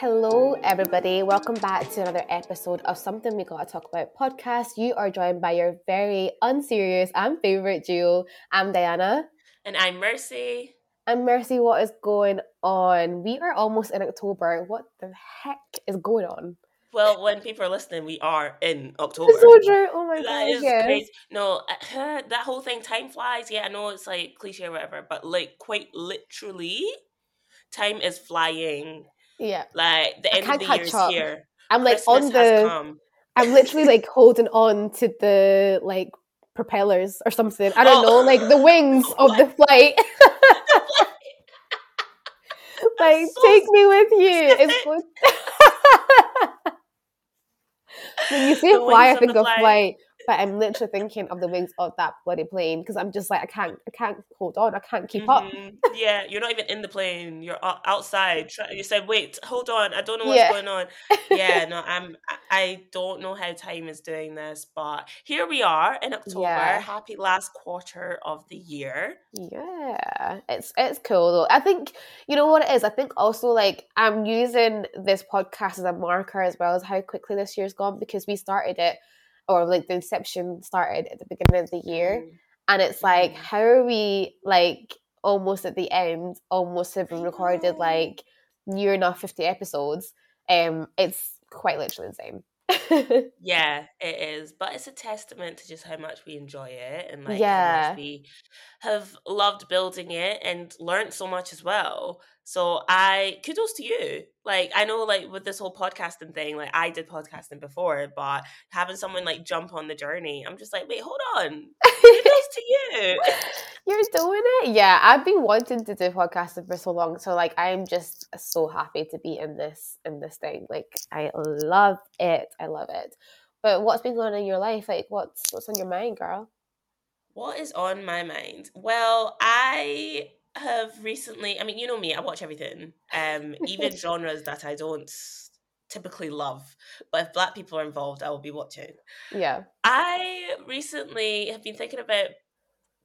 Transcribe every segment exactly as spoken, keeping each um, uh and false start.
Hello everybody, welcome back to another episode of Something We Gotta Talk About podcast. You are joined by your very unserious and favourite duo. I'm Diana. And I'm Mercy. And Mercy, what is going on? We are almost in October. What the heck is going on? Well, when people are listening, we are in October. It's so true. Oh my god, is yes. crazy. No, that whole thing, time flies. Yeah, I know it's like cliche or whatever, but like quite literally, time is flying. Yeah, like the end of the year is here. I'm like Christmas on the. I'm literally like holding on to the like propellers or something. I don't oh. know, like the wings oh, of the flight. Like so take me with you. It's. Good. When you say fly, I think of flight, but I'm literally thinking of the wings of that bloody plane because I'm just like, I can't, I can't hold on, I can't keep mm-hmm. up. Yeah, you're not even in the plane, you're outside. You said, wait, hold on, I don't know what's yeah. going on. Yeah, no, I'm, I don't know how time is doing this, but here we are in October. Yeah. Happy last quarter of the year. Yeah, it's it's cool though. I think you know what it is. I think also like I'm using this podcast as a marker as well as how quickly this year's gone because we started it. Or like the inception started at the beginning of the year. Mm. And it's like, how are we like almost at the end, almost have recorded like near enough fifty episodes. Um, it's quite literally the same. Yeah, it is. But it's a testament to just how much we enjoy it and like yeah. how much we have loved building it and learned so much as well. So I kudos to you. Like, I know, like, with this whole podcasting thing, like, I did podcasting before, but having someone, like, jump on the journey, I'm just like, wait, hold on. Kudos to you. You're doing it? Yeah, I've been wanting to do podcasting for so long, so, like, I'm just so happy to be in this, in this thing. Like, I love it. I love it. But what's been going on in your life? Like, what's, what's on your mind, girl? What is on my mind? Well, I... have recently, I mean, you know me, I watch everything, um, even genres that I don't typically love, but if black people are involved, I will be watching. Yeah. I recently have been thinking about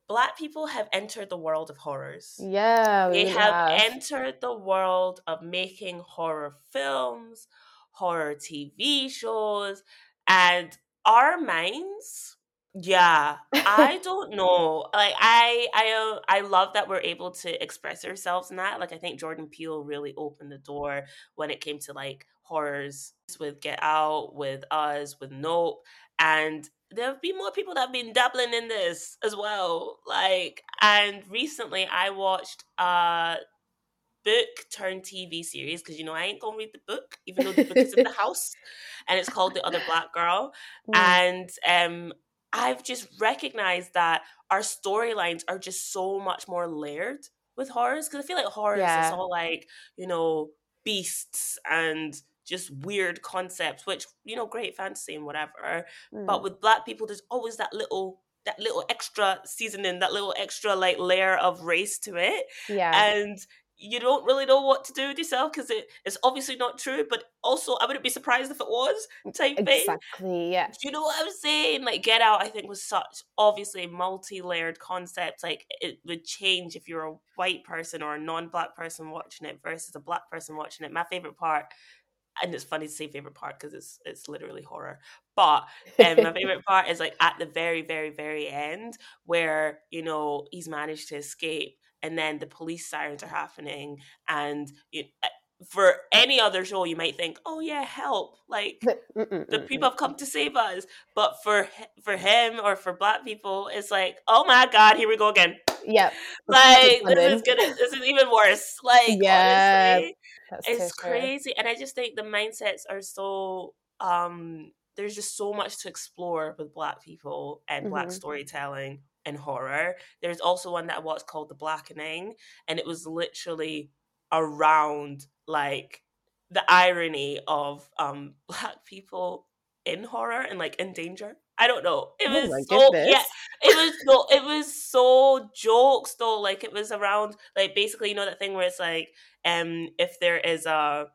black people have entered the world of horrors. Yeah. They have, have entered the world of making horror films, horror T V shows, and our minds... Yeah, I don't know. Like, I, I, I love that we're able to express ourselves in that. Like, I think Jordan Peele really opened the door when it came to like horrors with Get Out, with Us, with Nope, and there have been more people that have been dabbling in this as well. Like, and recently I watched a book turned T V series because you know I ain't gonna read the book, even though the book is in the house, and it's called The Other Black Girl, mm. and um. I've just recognized that our storylines are just so much more layered with horrors because I feel like horrors yeah. is all like, you know, beasts and just weird concepts, which, you know, great fantasy and whatever. Mm. But with black people, there's always that little that little extra seasoning, that little extra like layer of race to it. Yeah. And you don't really know what to do with yourself because it, it's obviously not true, but also I wouldn't be surprised if it was type exactly, thing. Exactly, yeah. Do you know what I'm saying? Like Get Out, I think, was such obviously multi-layered concept. Like it would change if you're a white person or a non-black person watching it versus a black person watching it. My favorite part, and it's funny to say favorite part because it's it's literally horror, but um, my favorite part is like at the very, very, very end where, you know, he's managed to escape. And then the police sirens are happening. And you, for any other show, you might think, oh, yeah, help. Like, the people have come to save us. But for for him or for black people, it's like, oh, my God, here we go again. Yeah. Like, this is, gonna, this is even worse. Like, yeah, honestly, it's crazy. And I just think the mindsets are so... Um, there's just so much to explore with black people and mm-hmm. black storytelling. And horror. There's also one that I watched called The Blackening, and it was literally around like the irony of um black people in horror and like in danger. I don't know. It was oh so yeah. It was so it was so jokes though. Like it was around like basically you know that thing where it's like um if there is a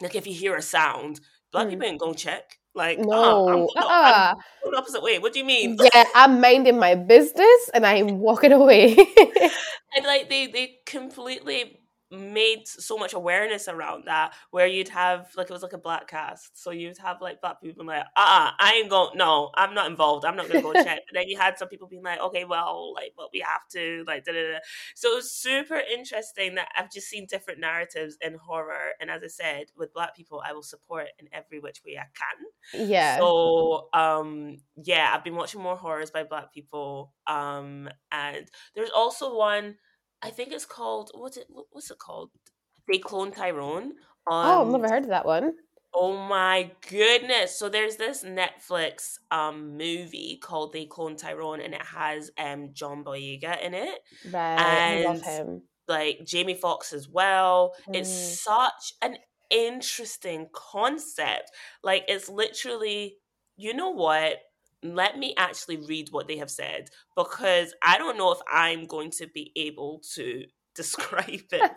like if you hear a sound, black mm. people ain't gonna check. Like, no, uh, I'm, no uh-uh. I'm going the opposite way. What do you mean? Yeah, I'm minding my business and I'm walking away. And like they, they completely made so much awareness around that, where you'd have, like, it was like a black cast, so you'd have like black people being like, uh-uh, I ain't going, no, I'm not involved, I'm not gonna go check. But then you had some people being like, okay, well, like, but we have to, like, da, da, da. So it was super interesting that I've just seen different narratives in horror, and as I said, with black people, I will support in every which way I can. Yeah. So um yeah, I've been watching more horrors by black people, um and there's also one, I think it's called, what's it, what's it called? They Clone Tyrone. Um, oh, I've never heard of that one. Oh my goodness. So there's this Netflix um movie called They Clone Tyrone, and it has um John Boyega in it. Right, and, I love him. Like, Jamie Foxx as well. Mm. It's such an interesting concept. Like, it's literally, you know what? Let me actually read what they have said, because I don't know if I'm going to be able to describe it.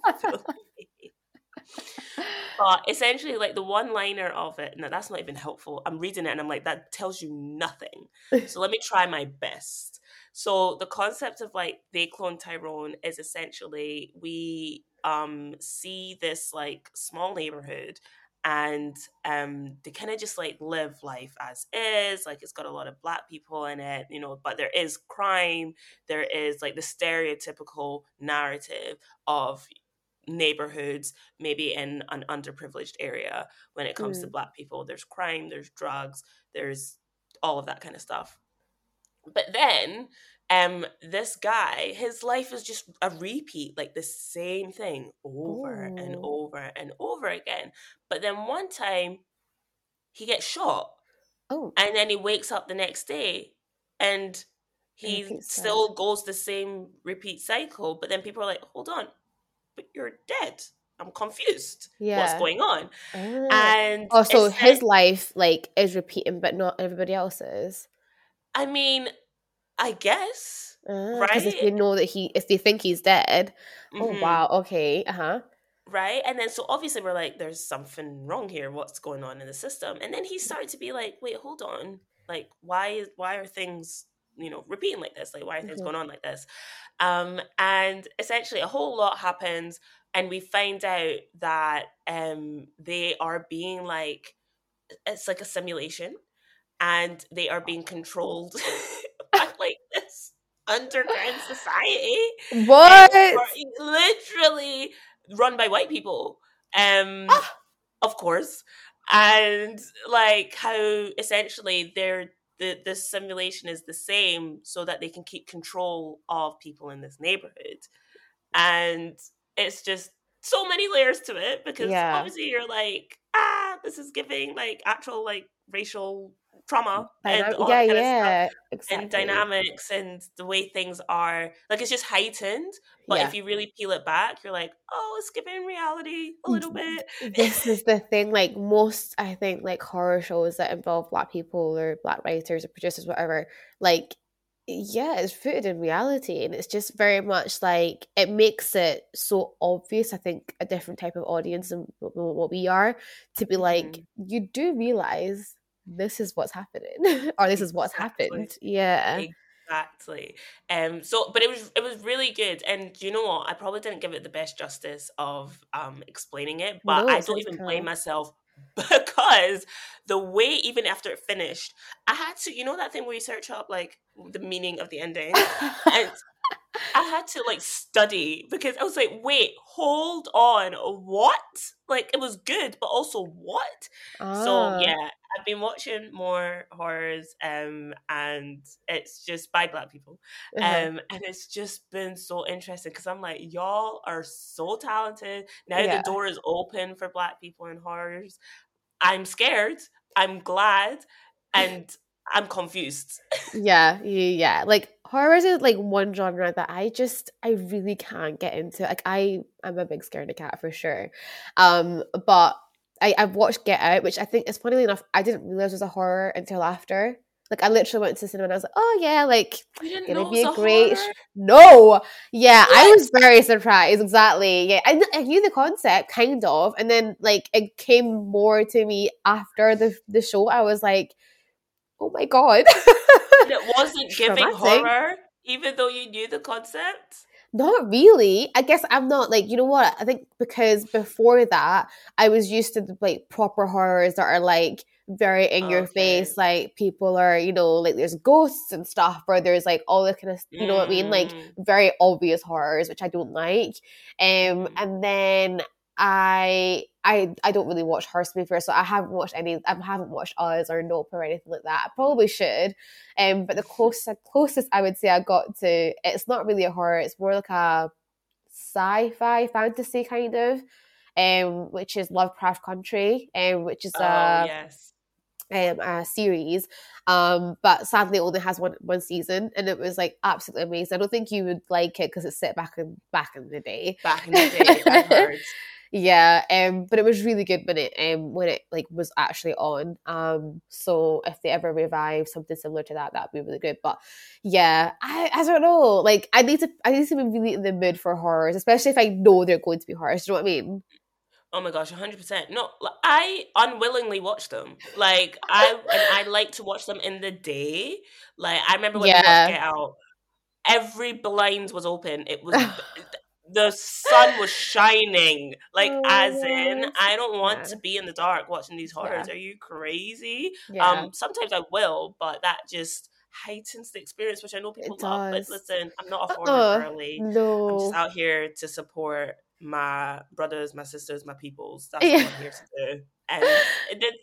But essentially, like, the one-liner of it, no, that's not even helpful. I'm reading it and I'm like, that tells you nothing. So let me try my best. So the concept of, like, They Clone Tyrone is essentially, we um see this, like, small neighborhood, and um they kind of just, like, live life as is. Like, it's got a lot of black people in it, you know, but there is crime, there is, like, the stereotypical narrative of neighborhoods maybe in an underprivileged area when it comes mm. to black people. There's crime, there's drugs, there's all of that kind of stuff. But then um this guy, his life is just a repeat, like the same thing over Ooh. and over and over again. But then one time he gets shot. Oh. And then he wakes up the next day and he and still so. goes the same repeat cycle. But then people are like, hold on, but you're dead. I'm confused. Yeah. What's going on? Oh. And oh, so his that, life like is repeating, but not everybody else's. I mean, I guess, uh, right? If they know that he, if they think he's dead, mm-hmm. oh wow, okay, uh huh, right. And then so obviously we're like, there's something wrong here. What's going on in the system? And then he started to be like, wait, hold on, like why, why are things, you know, repeating like this? Like why are things mm-hmm. going on like this? Um, and essentially a whole lot happens, and we find out that um they are being like, it's like a simulation, and they are being controlled. Like this underground society, what literally run by white people, um ah. of course, and like how essentially they're the this simulation is the same so that they can keep control of people in this neighborhood. And it's just so many layers to it, because yeah. obviously you're like, ah, this is giving like actual like racial trauma and Dynam- all yeah, that yeah, stuff. Exactly. And dynamics and the way things are, like, it's just heightened. But yeah. if you really peel it back, you're like, oh, it's giving reality a little bit. This is the thing, like most, I think, like horror shows that involve black people or black writers or producers, whatever, like, yeah, it's rooted in reality, and it's just very much like, it makes it so obvious, I think, a different type of audience than what we are, to be like, mm-hmm. you do realize this is what's happening, or this is what's exactly. happened. Yeah, exactly. Um. So, but it was it was really good, and you know what? I probably didn't give it the best justice of um explaining it, but no, I don't even cool. blame myself, because the way, even after it finished, I had to, you know, that thing where you search up like the meaning of the ending, and I had to like study, because I was like, wait, hold on, what? Like, it was good, but also what? Oh. So yeah. I've been watching more horrors, um, and it's just by black people, um, mm-hmm. and it's just been so interesting, because I'm like, y'all are so talented. Now yeah. the door is open for black people in horrors. I'm scared. I'm glad, and I'm confused. yeah, yeah. Like horrors is like one genre that I just I really can't get into. Like I, I'm a big scaredy cat for sure, um, but. I, I've watched Get Out, which I think is, funnily enough, I didn't realize was a horror until after. Like, I literally went to the cinema and I was like, oh yeah, like, it's gonna be a great. Sh- no, yeah, what? I was very surprised. Exactly, yeah, I, I knew the concept kind of, and then like it came more to me after the the show. I was like, oh my god, and it wasn't giving traumatic horror, even though you knew the concept. Not really. I guess I'm not like, you know what? I think because before that, I was used to the, like, proper horrors that are like very in your face, okay. like people are, you know, like there's ghosts and stuff, or there's like all this kind of, you know mm. what I mean? Like very obvious horrors, which I don't like. Um, and then I, I, I don't really watch horror movies, so I haven't watched any. I haven't watched Us or Nope or anything like that. I probably should, um. But the closest, closest I would say I got to, it's not really a horror. It's more like a sci-fi fantasy kind of, um, which is Lovecraft Country, um, which is oh, a yes. um a series, um. But sadly, it only has one one season, and it was like absolutely amazing. I don't think you would like it because it's set back in back in the day. Back in the day, I heard. Yeah, um, but it was really good when it um when it like was actually on. Um, so if they ever revive something similar to that, that'd be really good. But yeah, I, I don't know. Like I need to I need to be really in the mood for horrors, especially if I know they're going to be horrors. Do you know what I mean? Oh my gosh, one hundred percent. No, I unwillingly watch them. Like I and I like to watch them in the day. Like I remember when yeah. we watched Get Out, every blind was open. It was. The sun was shining, like oh, as in, I don't want yeah. to be in the dark watching these horrors. Yeah. Are you crazy? Yeah. Um, sometimes I will, but that just heightens the experience, which I know people it love. Does. But listen, I'm not a horror girly. Uh-uh. No. I'm just out here to support my brothers, my sisters, my peoples. That's yeah. what I'm here to do. And it did,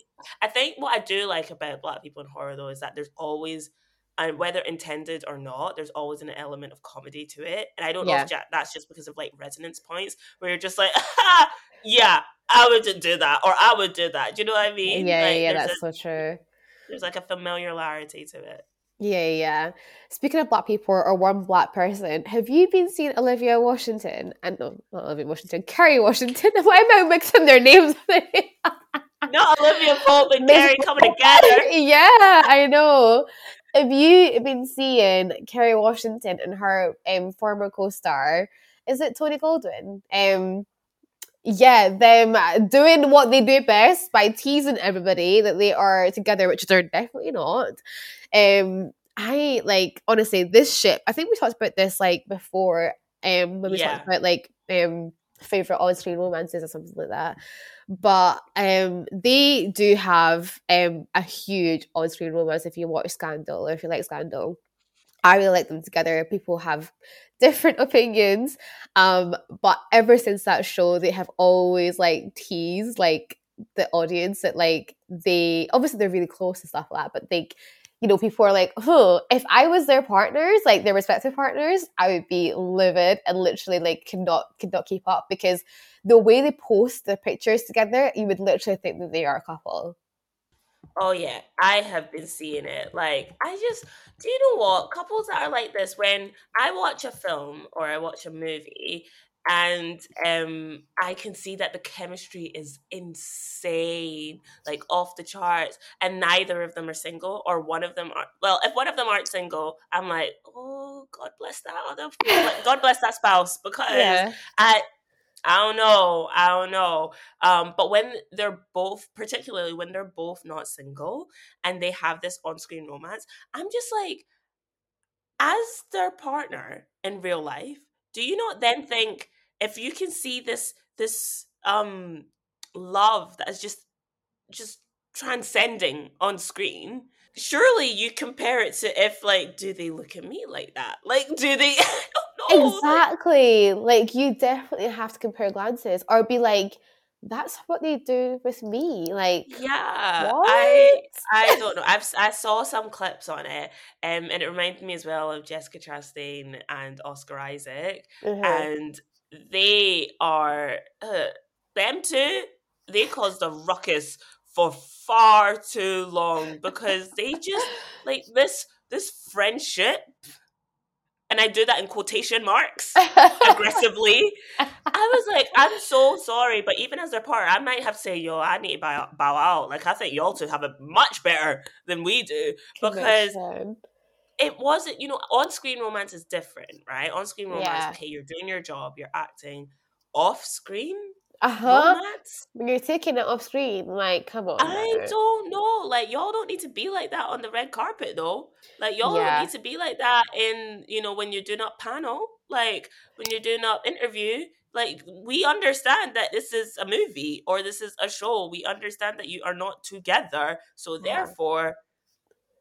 I think what I do like about Black people in horror, though, is that there's always. And whether intended or not, there's always an element of comedy to it. And I don't yeah. know if Jack, that's just because of like resonance points where you're just like, ah, yeah, I would do that or I would do that. Do you know what I mean? Yeah, like, yeah, that's a, so true. There's like a familiarity to it. Yeah, yeah. Speaking of Black people or one Black person, have you been seeing Olivia Washington? And no, not Olivia Washington, Kerry Washington. Why am I mixing their names? Not Olivia Pope and Kerry coming together. Yeah, I know. Have you been seeing Kerry Washington and her um, former co-star? Is it Tony Goldwyn? Um, yeah, them doing what they do best by teasing everybody that they are together, which they're definitely not. Um, I like honestly this ship. I think we talked about this like before. Um, when we yeah. talked about like um. favorite on-screen romances or something like that, but um they do have um a huge on-screen romance. If you watch Scandal or if you like Scandal, I really like them together. People have different opinions, um but ever since that show, they have always like teased like the audience that like they obviously they're really close and stuff like that, but they you know, people are like, oh, if I was their partners, like their respective partners, I would be livid and literally like could not, could not keep up, because the way they post their pictures together, you would literally think that they are a couple. Oh yeah, I have been seeing it. Like, I just, do you know what? Couples that are like this, when I watch a film or I watch a movie and um, I can see that the chemistry is insane, like off the charts, and neither of them are single, or one of them are. Well, if one of them aren't single, I'm like, oh, God bless that other, like, God bless that spouse, because yeah. I, I don't know, I don't know. Um, but when they're both, particularly when they're both not single, and they have this on-screen romance, I'm just like, as their partner in real life, do you not then think, if you can see this this um, love that is just just transcending on screen, surely you compare it to if, like, do they look at me like that? Like, do they? I don't know. Exactly. Like, you definitely have to compare glances or be like, that's what they do with me. Like, yeah, what? I I don't know. I've I saw some clips on it, um, and it reminded me as well of Jessica Chastain and Oscar Isaac, mm-hmm. and they are uh, them two. They caused a ruckus for far too long because they just like this this friendship. And I do that in quotation marks, aggressively. I was like, I'm so sorry, but even as their partner, I might have to say, yo, I need to bow, bow out. Like, I think y'all two have it much better than we do. Because it wasn't, you know, on-screen romance is different, right? On-screen romance, yeah. okay, you're doing your job, you're acting. Off-screen, uh-huh walnuts? When you're taking it off screen, like, come on. I man. don't know, like, y'all don't need to be like that on the red carpet though. Like, y'all yeah. don't need to be like that in, you know, when you're doing up panel, like when you're doing up interview. Like, we understand that this is a movie or this is a show. We understand that you are not together, so therefore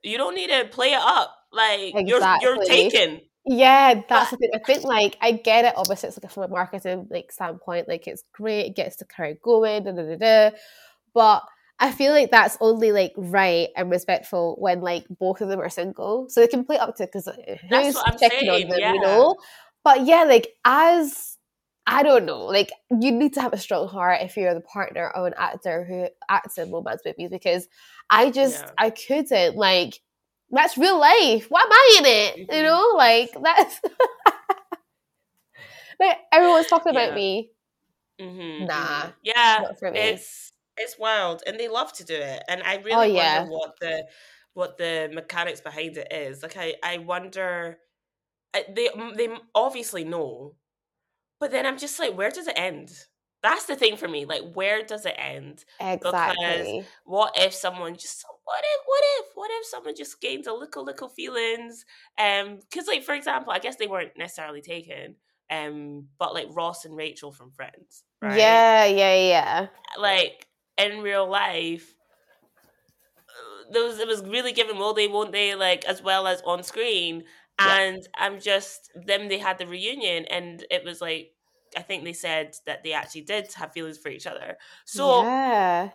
you don't need to play it up. Like, exactly. you're you're taken. Yeah, that's but- the thing. I think, like, I get it. Obviously, it's like from a marketing like standpoint, like, it's great, it gets the career going, da, da, da, da. But I feel like that's only like right and respectful when like both of them are single, so they can play up to it because who's checking saying. on them, yeah. you know? But yeah, like as I don't know, like, you need to have a strong heart if you're the partner of an actor who acts in romance movies, because I just, yeah. I couldn't, like, that's real life. Why am I in it? Mm-hmm. You know, like, that's, like, everyone's talking yeah. about me. Mm-hmm. Nah. Yeah, not for me. It's, it's wild, and they love to do it, and I really oh, wonder yeah. what the, what the mechanics behind it is. Like, I, I wonder, they, they obviously know. But then I'm just like, where does it end? That's the thing for me. Like, where does it end? Exactly. Because what if someone just, what if, what if, what if someone just gains a little, little feelings? Um, because, like, for example, I guess they weren't necessarily taken. Um, but like Ross and Rachel from Friends, right? Yeah, yeah, yeah. Like, in real life, there was, it was really given, will they, won't they? Like, as well as on screen. And I'm just, then they had the reunion, and it was like, I think they said that they actually did have feelings for each other. So yeah.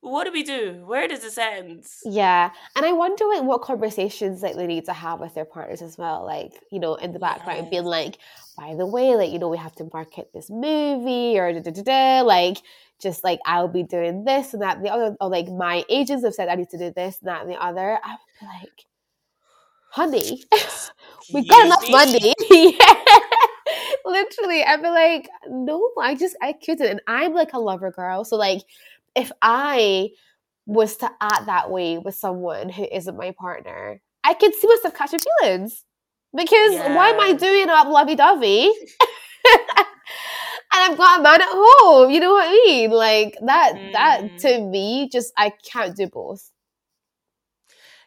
what do we do? Where does this end? Yeah. And I wonder, like, what conversations, like, they need to have with their partners as well. Like, you know, in the background yeah. being like, by the way, like, you know, we have to market this movie or da da da da. Like, just like, I'll be doing this and that and the other. Or like, my agents have said I need to do this and that and the other. I would be like, honey, we got enough money. yeah. Literally, I'd be like, no, I just, I couldn't. And I'm like a lover girl. So, like, if I was to act that way with someone who isn't my partner, I could see myself catching feelings. Because yeah. why am I doing up lovey-dovey? And I've got a man at home. You know what I mean? Like, that, mm. that to me, just, I can't do both.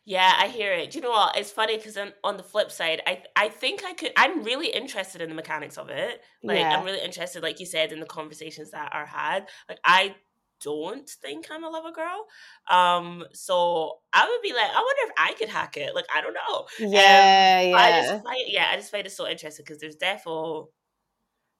Yeah, I hear it. Do you know what? It's funny because on, on the flip side, I I think I could, I'm really interested in the mechanics of it. Like, yeah. I'm really interested, like you said, in the conversations that are had. Like, I don't think I'm a lover girl. Um, so I would be like, I wonder if I could hack it. Like, I don't know. Yeah, um, yeah. I just find, yeah, I just find it so interesting because there's defo,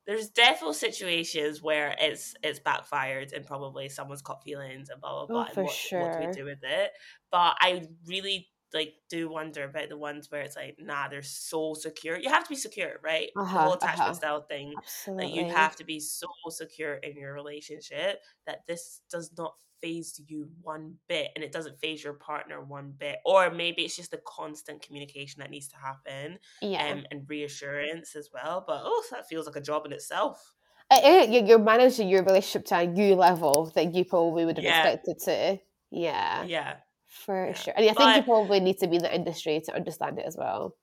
there's defo situations where it's it's backfired and probably someone's got feelings and blah, blah, blah. Oh, for and what, sure. what do we do with it? But I really, like, do wonder about the ones where it's like, nah, they're so secure. You have to be secure, right? Uh-huh, the whole attachment uh-huh. style thing. Absolutely. Like, you have to be so secure in your relationship that this does not faze you one bit, and it doesn't faze your partner one bit. Or maybe it's just the constant communication that needs to happen, yeah. um, and reassurance as well. But oh, that feels like a job in itself. It, it, you're managing your relationship to a new level that you probably would have yeah. expected to. Yeah. Yeah. For yeah. sure. I mean, I think but, you probably need to be in the industry to understand it as well.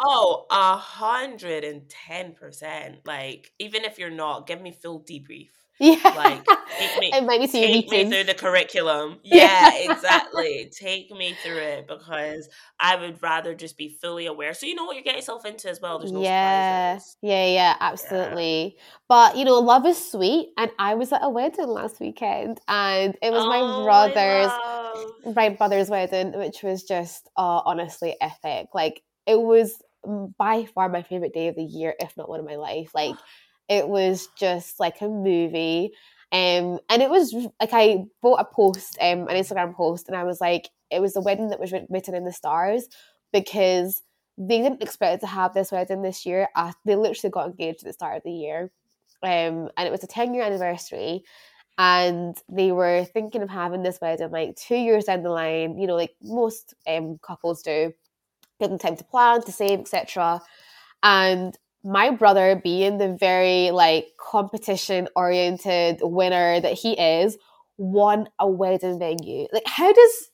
Oh, a hundred and ten percent. Like, even if you're not, give me full debrief. Yeah. Like, take me, it might be take me through the curriculum. Yeah, yeah. exactly. Take me through it, because I would rather just be fully aware. So you know what you're getting yourself into as well. There's no yeah. surprises. Yeah, yeah, absolutely. Yeah. But, you know, love is sweet. And I was at a wedding last weekend, and it was oh, my brother's my, my brother's wedding, which was just uh, honestly epic. Like, it was by far my favorite day of the year, if not one of my life. Like, it was just like a movie. Um, and it was like, I bought a post, um, an Instagram post, and I was like, it was the wedding that was written in the stars, because they didn't expect to have this wedding this year. Uh, they literally got engaged at the start of the year. Um, and it was a ten-year anniversary. And they were thinking of having this wedding like two years down the line, you know, like most um, couples do. Give them time to plan, to save, et cetera. And my brother, being the very like competition-oriented winner that he is, won a wedding venue. Like, how does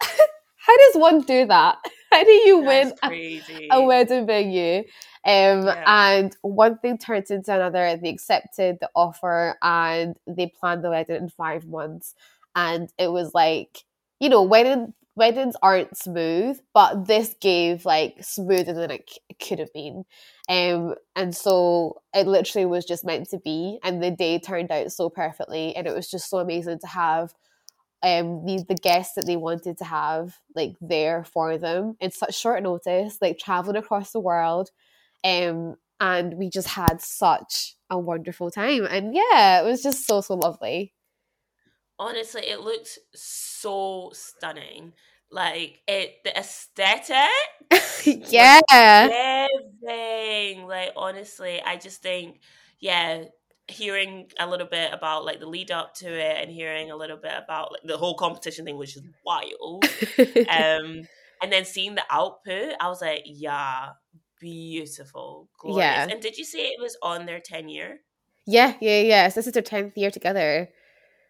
how does one do that? How do you That's win crazy. A, a wedding venue? Um, yeah. And one thing turns into another. They accepted the offer and they planned the wedding in five months. And it was like, you know, wedding, weddings aren't smooth, but this gave like smoother than it, c- it could have been. Um, and so it literally was just meant to be. And the day turned out so perfectly. And it was just so amazing to have um the, the guests that they wanted to have like there for them in such short notice, like traveling across the world, um and we just had such a wonderful time. And yeah, it was just so so lovely. Honestly, it looks so stunning. Like it, the aesthetic. Yeah, everything. Like honestly, I just think, yeah, hearing a little bit about like the lead up to it and hearing a little bit about like the whole competition thing, which is wild. um, and then seeing the output, I was like, yeah, beautiful, glorious. Yeah. And did you say it was on their ten year? Yeah, yeah, yeah. So this is their tenth year together.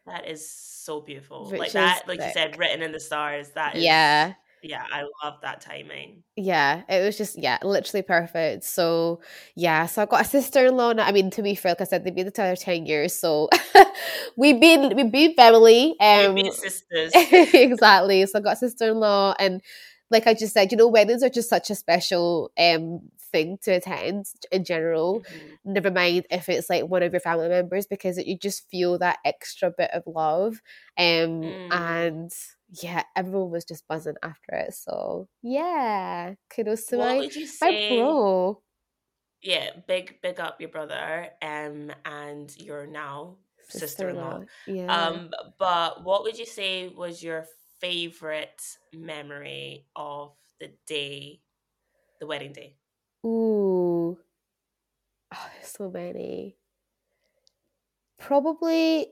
That is so beautiful. Which like that, like sick. You said, written in the stars. That is, yeah. Yeah, I love that timing. Yeah, it was just, yeah, literally perfect. So, yeah, so I've got a sister-in-law. I mean, to be fair, like I said, they've been together ten years, so we've been we've been family. Um, we've been sisters. Exactly. So I've got a sister-in-law, and like I just said, you know, weddings are just such a special um thing to attend in general. Mm-hmm. Never mind if it's like one of your family members, because it, you just feel that extra bit of love. Um, mm. And... yeah, everyone was just buzzing after it. So yeah, kudos to what my, would you say, my bro. Yeah, big big up your brother um and your now sister-in-law. Yeah. Um, but what would you say was your favorite memory of the day, the wedding day? Ooh, oh, so many. Probably,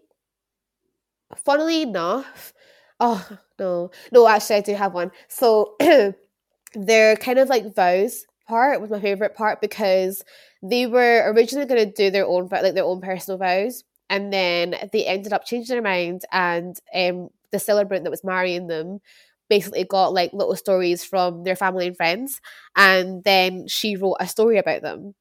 funnily enough. Oh, no. No, actually, I do have one. So their kind of like vows part was my favourite part, because they were originally going to do their own, like their own personal vows. And then they ended up changing their mind. And um, the celebrant that was marrying them basically got like little stories from their family and friends. And then she wrote a story about them.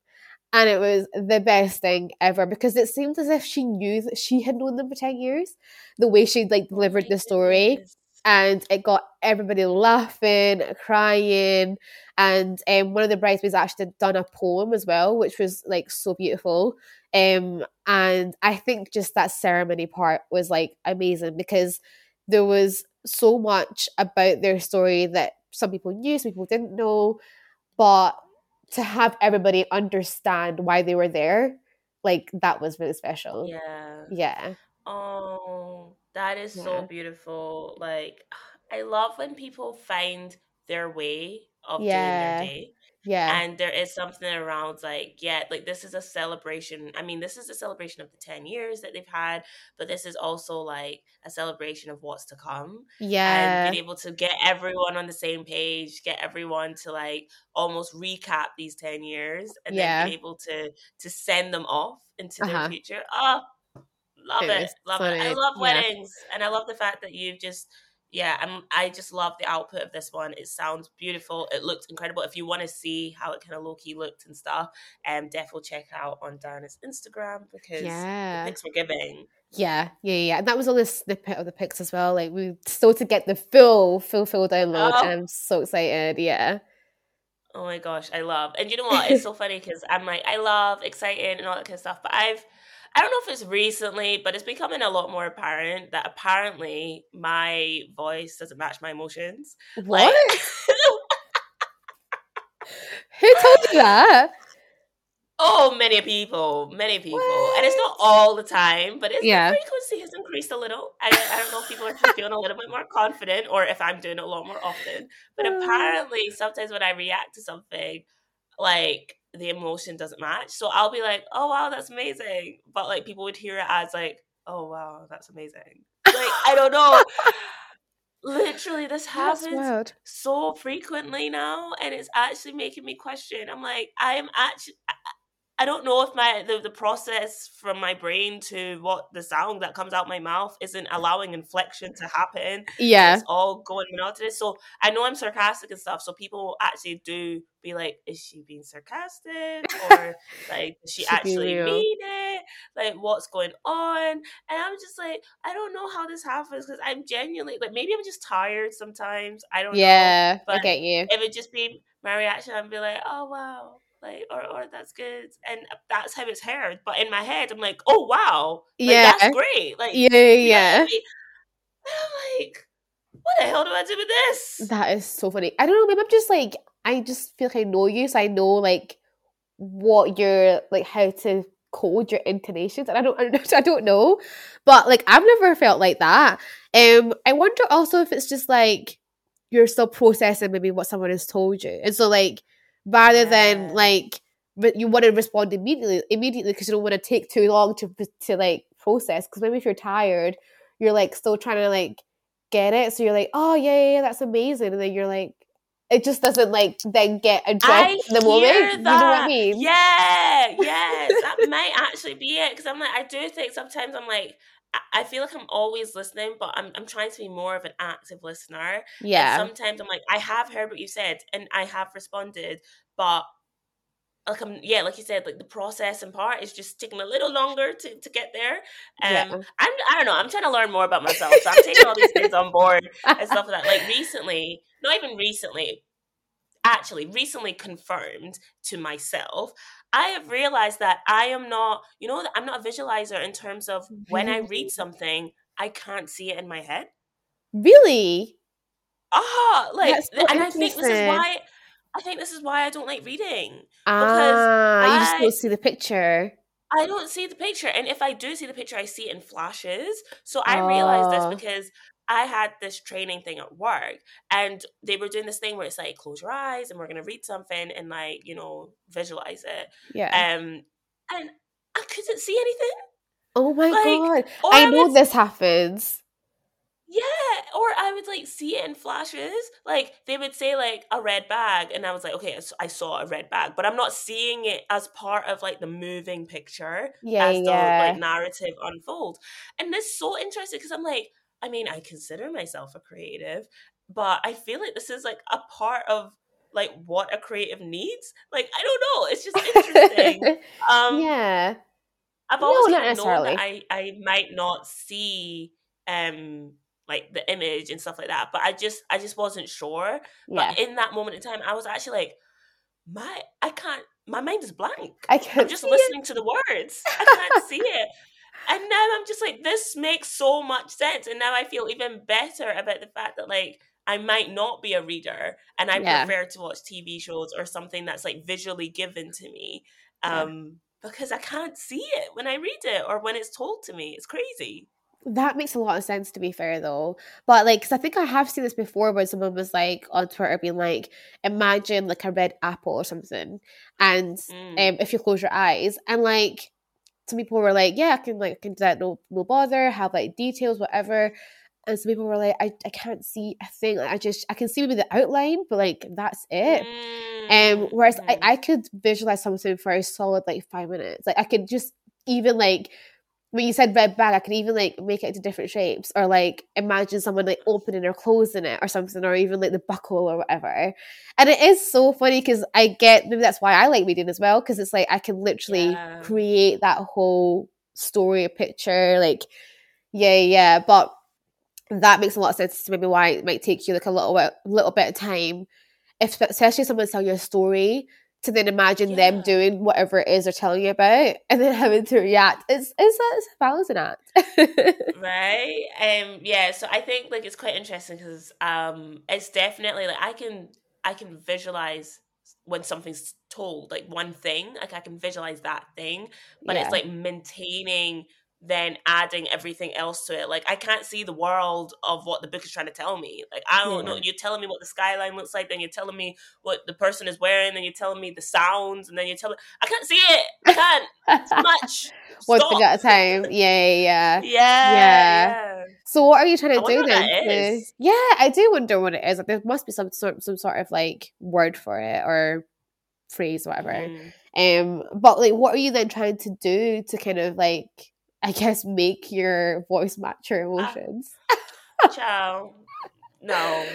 And it was the best thing ever, because it seemed as if she knew that she had known them for ten years, the way she'd like delivered the story. And it got everybody laughing, crying. And um, one of the bridesmaids actually done a poem as well, which was like so beautiful. Um, and I think just that ceremony part was like amazing, because there was so much about their story that some people knew, some people didn't know. But to have everybody understand why they were there, like that was really special. Yeah. Yeah. Oh, that is yeah. so beautiful. Like, I love when people find their way of yeah. doing their day. Yeah. And there is something around like, yeah, like this is a celebration. I mean, this is a celebration of the ten years that they've had, but this is also like a celebration of what's to come. Yeah. And being able to get everyone on the same page, get everyone to like almost recap these ten years, and yeah. then be able to to send them off into uh-huh. their future. Oh, love it. it. Love funny. it. I love weddings. Yeah. And I love the fact that you've just... yeah, I'm, I just love the output of this one. It sounds beautiful. It looks incredible. If you want to see how it kind of low-key looked and stuff, um, definitely check out on Diana's Instagram, because yeah. the pics were giving. Yeah, yeah, yeah. And that was all a snippet of the pics as well. Like, we still to get the full, full, full download. Oh. And I'm so excited, yeah. Oh my gosh, I love. And you know what? It's so funny, because I'm like, I love, exciting and all that kind of stuff. But I've... I don't know if it's recently, but it's becoming a lot more apparent that apparently my voice doesn't match my emotions. What? Like, who told you that? Oh, many people, many people. What? And it's not all the time, but it's, yeah. the frequency has increased a little. I, I don't know if people are feeling a little bit more confident, or if I'm doing it a lot more often. But apparently sometimes when I react to something, like... the emotion doesn't match. So I'll be like, oh wow, that's amazing, but like people would hear it as like, oh wow, that's amazing. Like, I don't know. Literally, this happens so frequently now, and it's actually making me question. I'm like, I am actually I don't know if my the, the process from my brain to what the sound that comes out my mouth isn't allowing inflection to happen. Yeah. It's all going monotonous. So I know I'm sarcastic and stuff, so people actually do be like, is she being sarcastic? Or like, does she, she actually mean it? Like, what's going on? And I'm just like, I don't know how this happens, because I'm genuinely, like, maybe I'm just tired sometimes. I don't yeah, know. Yeah, I get you. It would just be my reaction. I'd be like, oh, wow. Like, or, or that's good, and that's how it's heard. But in my head, I'm like, oh wow, like, yeah, that's great. Like, yeah, yeah. You know what I mean? And I'm like, what the hell do I do with this? That is so funny. I don't know. Maybe I'm just like, I just feel like I know you, so I know like what you're like, how to code your intonations, and I don't, I don't, I don't know. But like, I've never felt like that. Um, I wonder also if it's just like you're still processing maybe what someone has told you, and so like. Rather yeah. than like, but you want to respond immediately, immediately because you don't want to take too long to to like process. Because maybe if you're tired, you're like still trying to like get it. So you're like, oh yeah, yeah, yeah, that's amazing, and then you're like, it just doesn't like then get addressed in the moment. That. You know what I mean? Yeah, yeah, that might actually be it. Because I'm like, I do think sometimes I'm like. I feel like I'm always listening, but I'm I'm trying to be more of an active listener. Yeah. And sometimes I'm like, I have heard what you said and I have responded, but like I'm yeah, like you said, like the processing part is just taking a little longer to, to get there. Um, yeah. I'm I don't know. I'm trying to learn more about myself, so I'm taking all these things on board and stuff like that. Like recently, not even recently, actually recently confirmed to myself. I have realized that I am not, you know, I'm not a visualizer in terms of when I read something, I can't see it in my head. Really? Ah, like, so and I think this is why, I think this is why I don't like reading. Ah, you just don't see the picture. I don't see the picture. And if I do see the picture, I see it in flashes. So I oh. realized this because I had this training thing at work, and they were doing this thing where it's like, close your eyes and we're going to read something and like, you know, visualize it. Yeah. Um, and I couldn't see anything. Oh my like, God. I, I know would, this happens. Yeah. Or I would like see it in flashes. Like they would say like a red bag, and I was like, okay, I saw a red bag, but I'm not seeing it as part of like the moving picture yeah, as yeah. the like narrative unfolds. And this is so interesting because I'm like, I mean, I consider myself a creative, but I feel like this is like a part of like what a creative needs. Like, I don't know. It's just interesting. um, yeah. I've always no, kind of known that I, I might not see um like the image and stuff like that, but I just I just wasn't sure. Yeah. But in that moment in time, I was actually like, my I can't. My mind is blank. I can't. I'm just listening it. to the words. I can't see it. And now I'm just like, this makes so much sense. And now I feel even better about the fact that, like, I might not be a reader and I yeah. prefer to watch T V shows or something that's, like, visually given to me um, yeah. because I can't see it when I read it or when it's told to me. It's crazy. That makes a lot of sense, to be fair, though. But, like, because I think I have seen this before when someone was, like, on Twitter being like, imagine, like, a red apple or something. And mm. um, if you close your eyes and, like, some people were like, yeah, I can like can do that, no no bother, have like details, whatever. And some people were like, I, I can't see a thing. Like, I just, I can see maybe the outline, but like that's it. Mm. Um, whereas mm. I, I could visualize something for a solid like five minutes. Like I could just even like, when you said red bag, I could even like make it into different shapes or like imagine someone like opening or closing it or something, or even like the buckle or whatever. And it is so funny because I get, maybe that's why I like reading as well, because it's like I can literally yeah. create that whole story, picture, like yeah, yeah. But that makes a lot of sense to maybe why it might take you like a little, little bit of time, if especially if someone's telling you a story, to then imagine yeah. them doing whatever it is they're telling you about and then having to react. It's it's a, it's a balancing act. Right? Um, yeah, so I think like it's quite interesting because um, it's definitely like I can I can visualize when something's told, like one thing, like I can visualize that thing, but yeah. it's like maintaining then adding everything else to it. Like I can't see the world of what the book is trying to tell me. Like I don't yeah. know. You're telling me what the skyline looks like, then you're telling me what the person is wearing, then you're telling me the sounds, and then you're telling I can't see it. I can't. It's too much. One thing at a time. Yeah, yeah, yeah. Yeah. Yeah. So what are you trying to I do then? To... Yeah, I do wonder what it is. Like there must be some sort some sort of like word for it or phrase, whatever. Mm. Um, but like, what are you then trying to do to kind of like, I guess, make your voice match your emotions? Uh, child, no.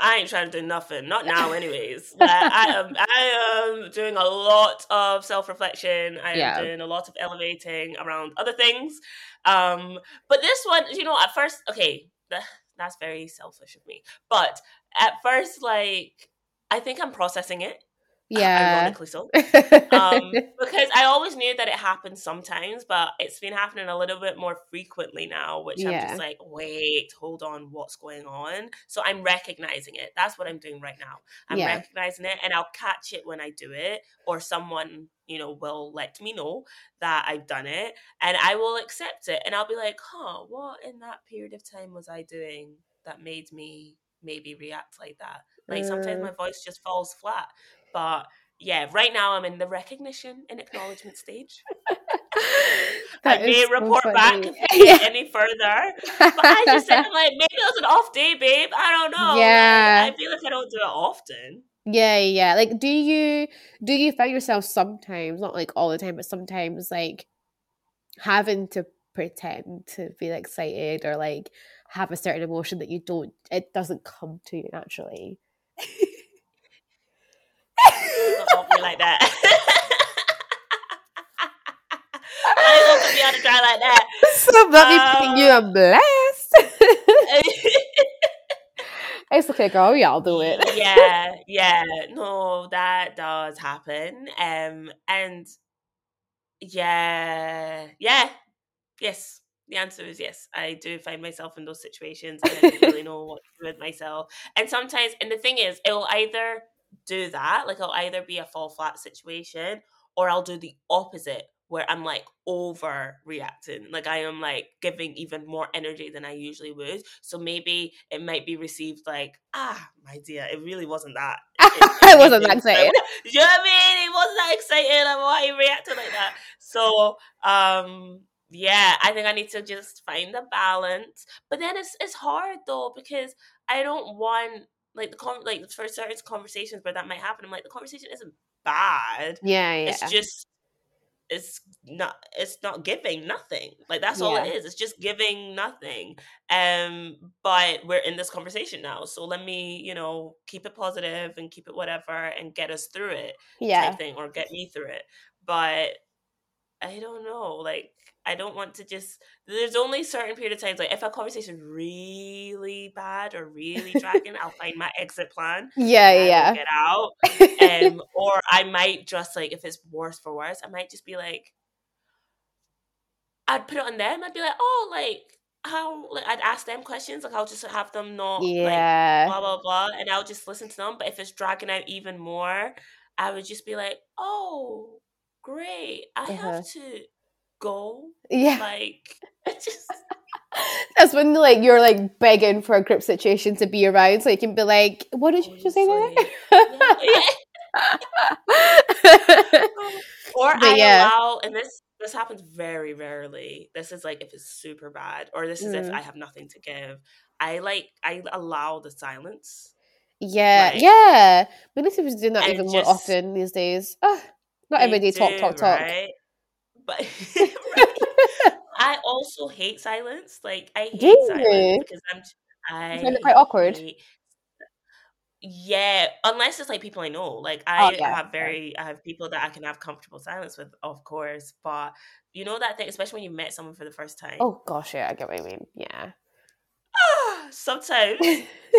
I ain't trying to do nothing. Not now, anyways. Like, I am, I am doing a lot of self-reflection. I am yeah. doing a lot of elevating around other things. Um, but this one, you know, at first, okay, that's very selfish of me. But at first, like, I think I'm processing it. Yeah. Ironically so. Um, because I always knew that it happened sometimes, but it's been happening a little bit more frequently now, which yeah. I'm just like, wait, hold on, what's going on? So I'm recognizing it. That's what I'm doing right now. I'm yeah. recognizing it, and I'll catch it when I do it, or someone, you know, will let me know that I've done it, and I will accept it. And I'll be like, huh, what in that period of time was I doing that made me maybe react like that? Like, sometimes my voice just falls flat. But yeah, right now I'm in the recognition and acknowledgement stage. I may so report funny. back if yeah. any further. But I just said, I'm like, maybe it was an off day, babe. I don't know. Yeah. Like, I feel like I don't do it often. Yeah, yeah. Like, do you do you find yourself sometimes, not like all the time, but sometimes like having to pretend to be excited or like have a certain emotion that you don't, it doesn't come to you naturally? Don't be like that. I don't want to be on a dry like that. Somebody um, picking you a blast. It's okay, girl. Y'all do it. Yeah, yeah. No, that does happen. Um, and yeah, yeah, yes. The answer is yes. I do find myself in those situations, and I don't really know what to do with myself. And sometimes, and the thing is, it will either do that, like I'll either be a fall flat situation, or I'll do the opposite where I'm like overreacting, like I am like giving even more energy than I usually would. So maybe it might be received like, ah, my dear, it really wasn't that it, it, it wasn't it, that exciting. Do you know what I mean? It wasn't that exciting, and why you reacted like that? So um yeah, I think I need to just find a balance. But then it's it's hard though, because I don't want Like, the con- like for certain conversations where that might happen, I'm like, the conversation isn't bad. Yeah, yeah. It's just, it's not, it's not giving nothing. Like, that's yeah. all it is. It's just giving nothing. Um, but we're in this conversation now. So let me, you know, keep it positive and keep it whatever and get us through it. Yeah. Type thing, or get me through it. But I don't know. Like, I don't want to just, there's only certain period of times, like if a conversation is really bad or really dragging, I'll find my exit plan. Yeah, yeah. Get out. Um, or I might just like, if it's worse for worse, I might just be like, I'd put it on them. I'd be like, oh, like how, like I'd ask them questions. Like I'll just have them not yeah. like blah, blah, blah. And I'll just listen to them. But if it's dragging out even more, I would just be like, oh, great. I uh-huh. have to go. Yeah. Like, it's just. That's when like you're like begging for a group situation to be around, so you can be like, what did you oh, just say there? Or but I yeah. allow, and this this happens very rarely. This is like if it's super bad, or this is mm. if I have nothing to give. I like I allow the silence. Yeah, like, yeah. We need to be doing that even just, more often these days. Oh, not every day do, talk, talk, talk. Right? But right? I also hate silence. Like, I hate Dang. silence because I'm. I find it quite awkward. Hate, yeah, unless it's like people I know. Like I oh, yeah. have very, I have people that I can have comfortable silence with, of course. But you know that thing, especially when you met someone for the first time. Oh gosh, yeah, I get what you mean. Yeah. Ah, sometimes,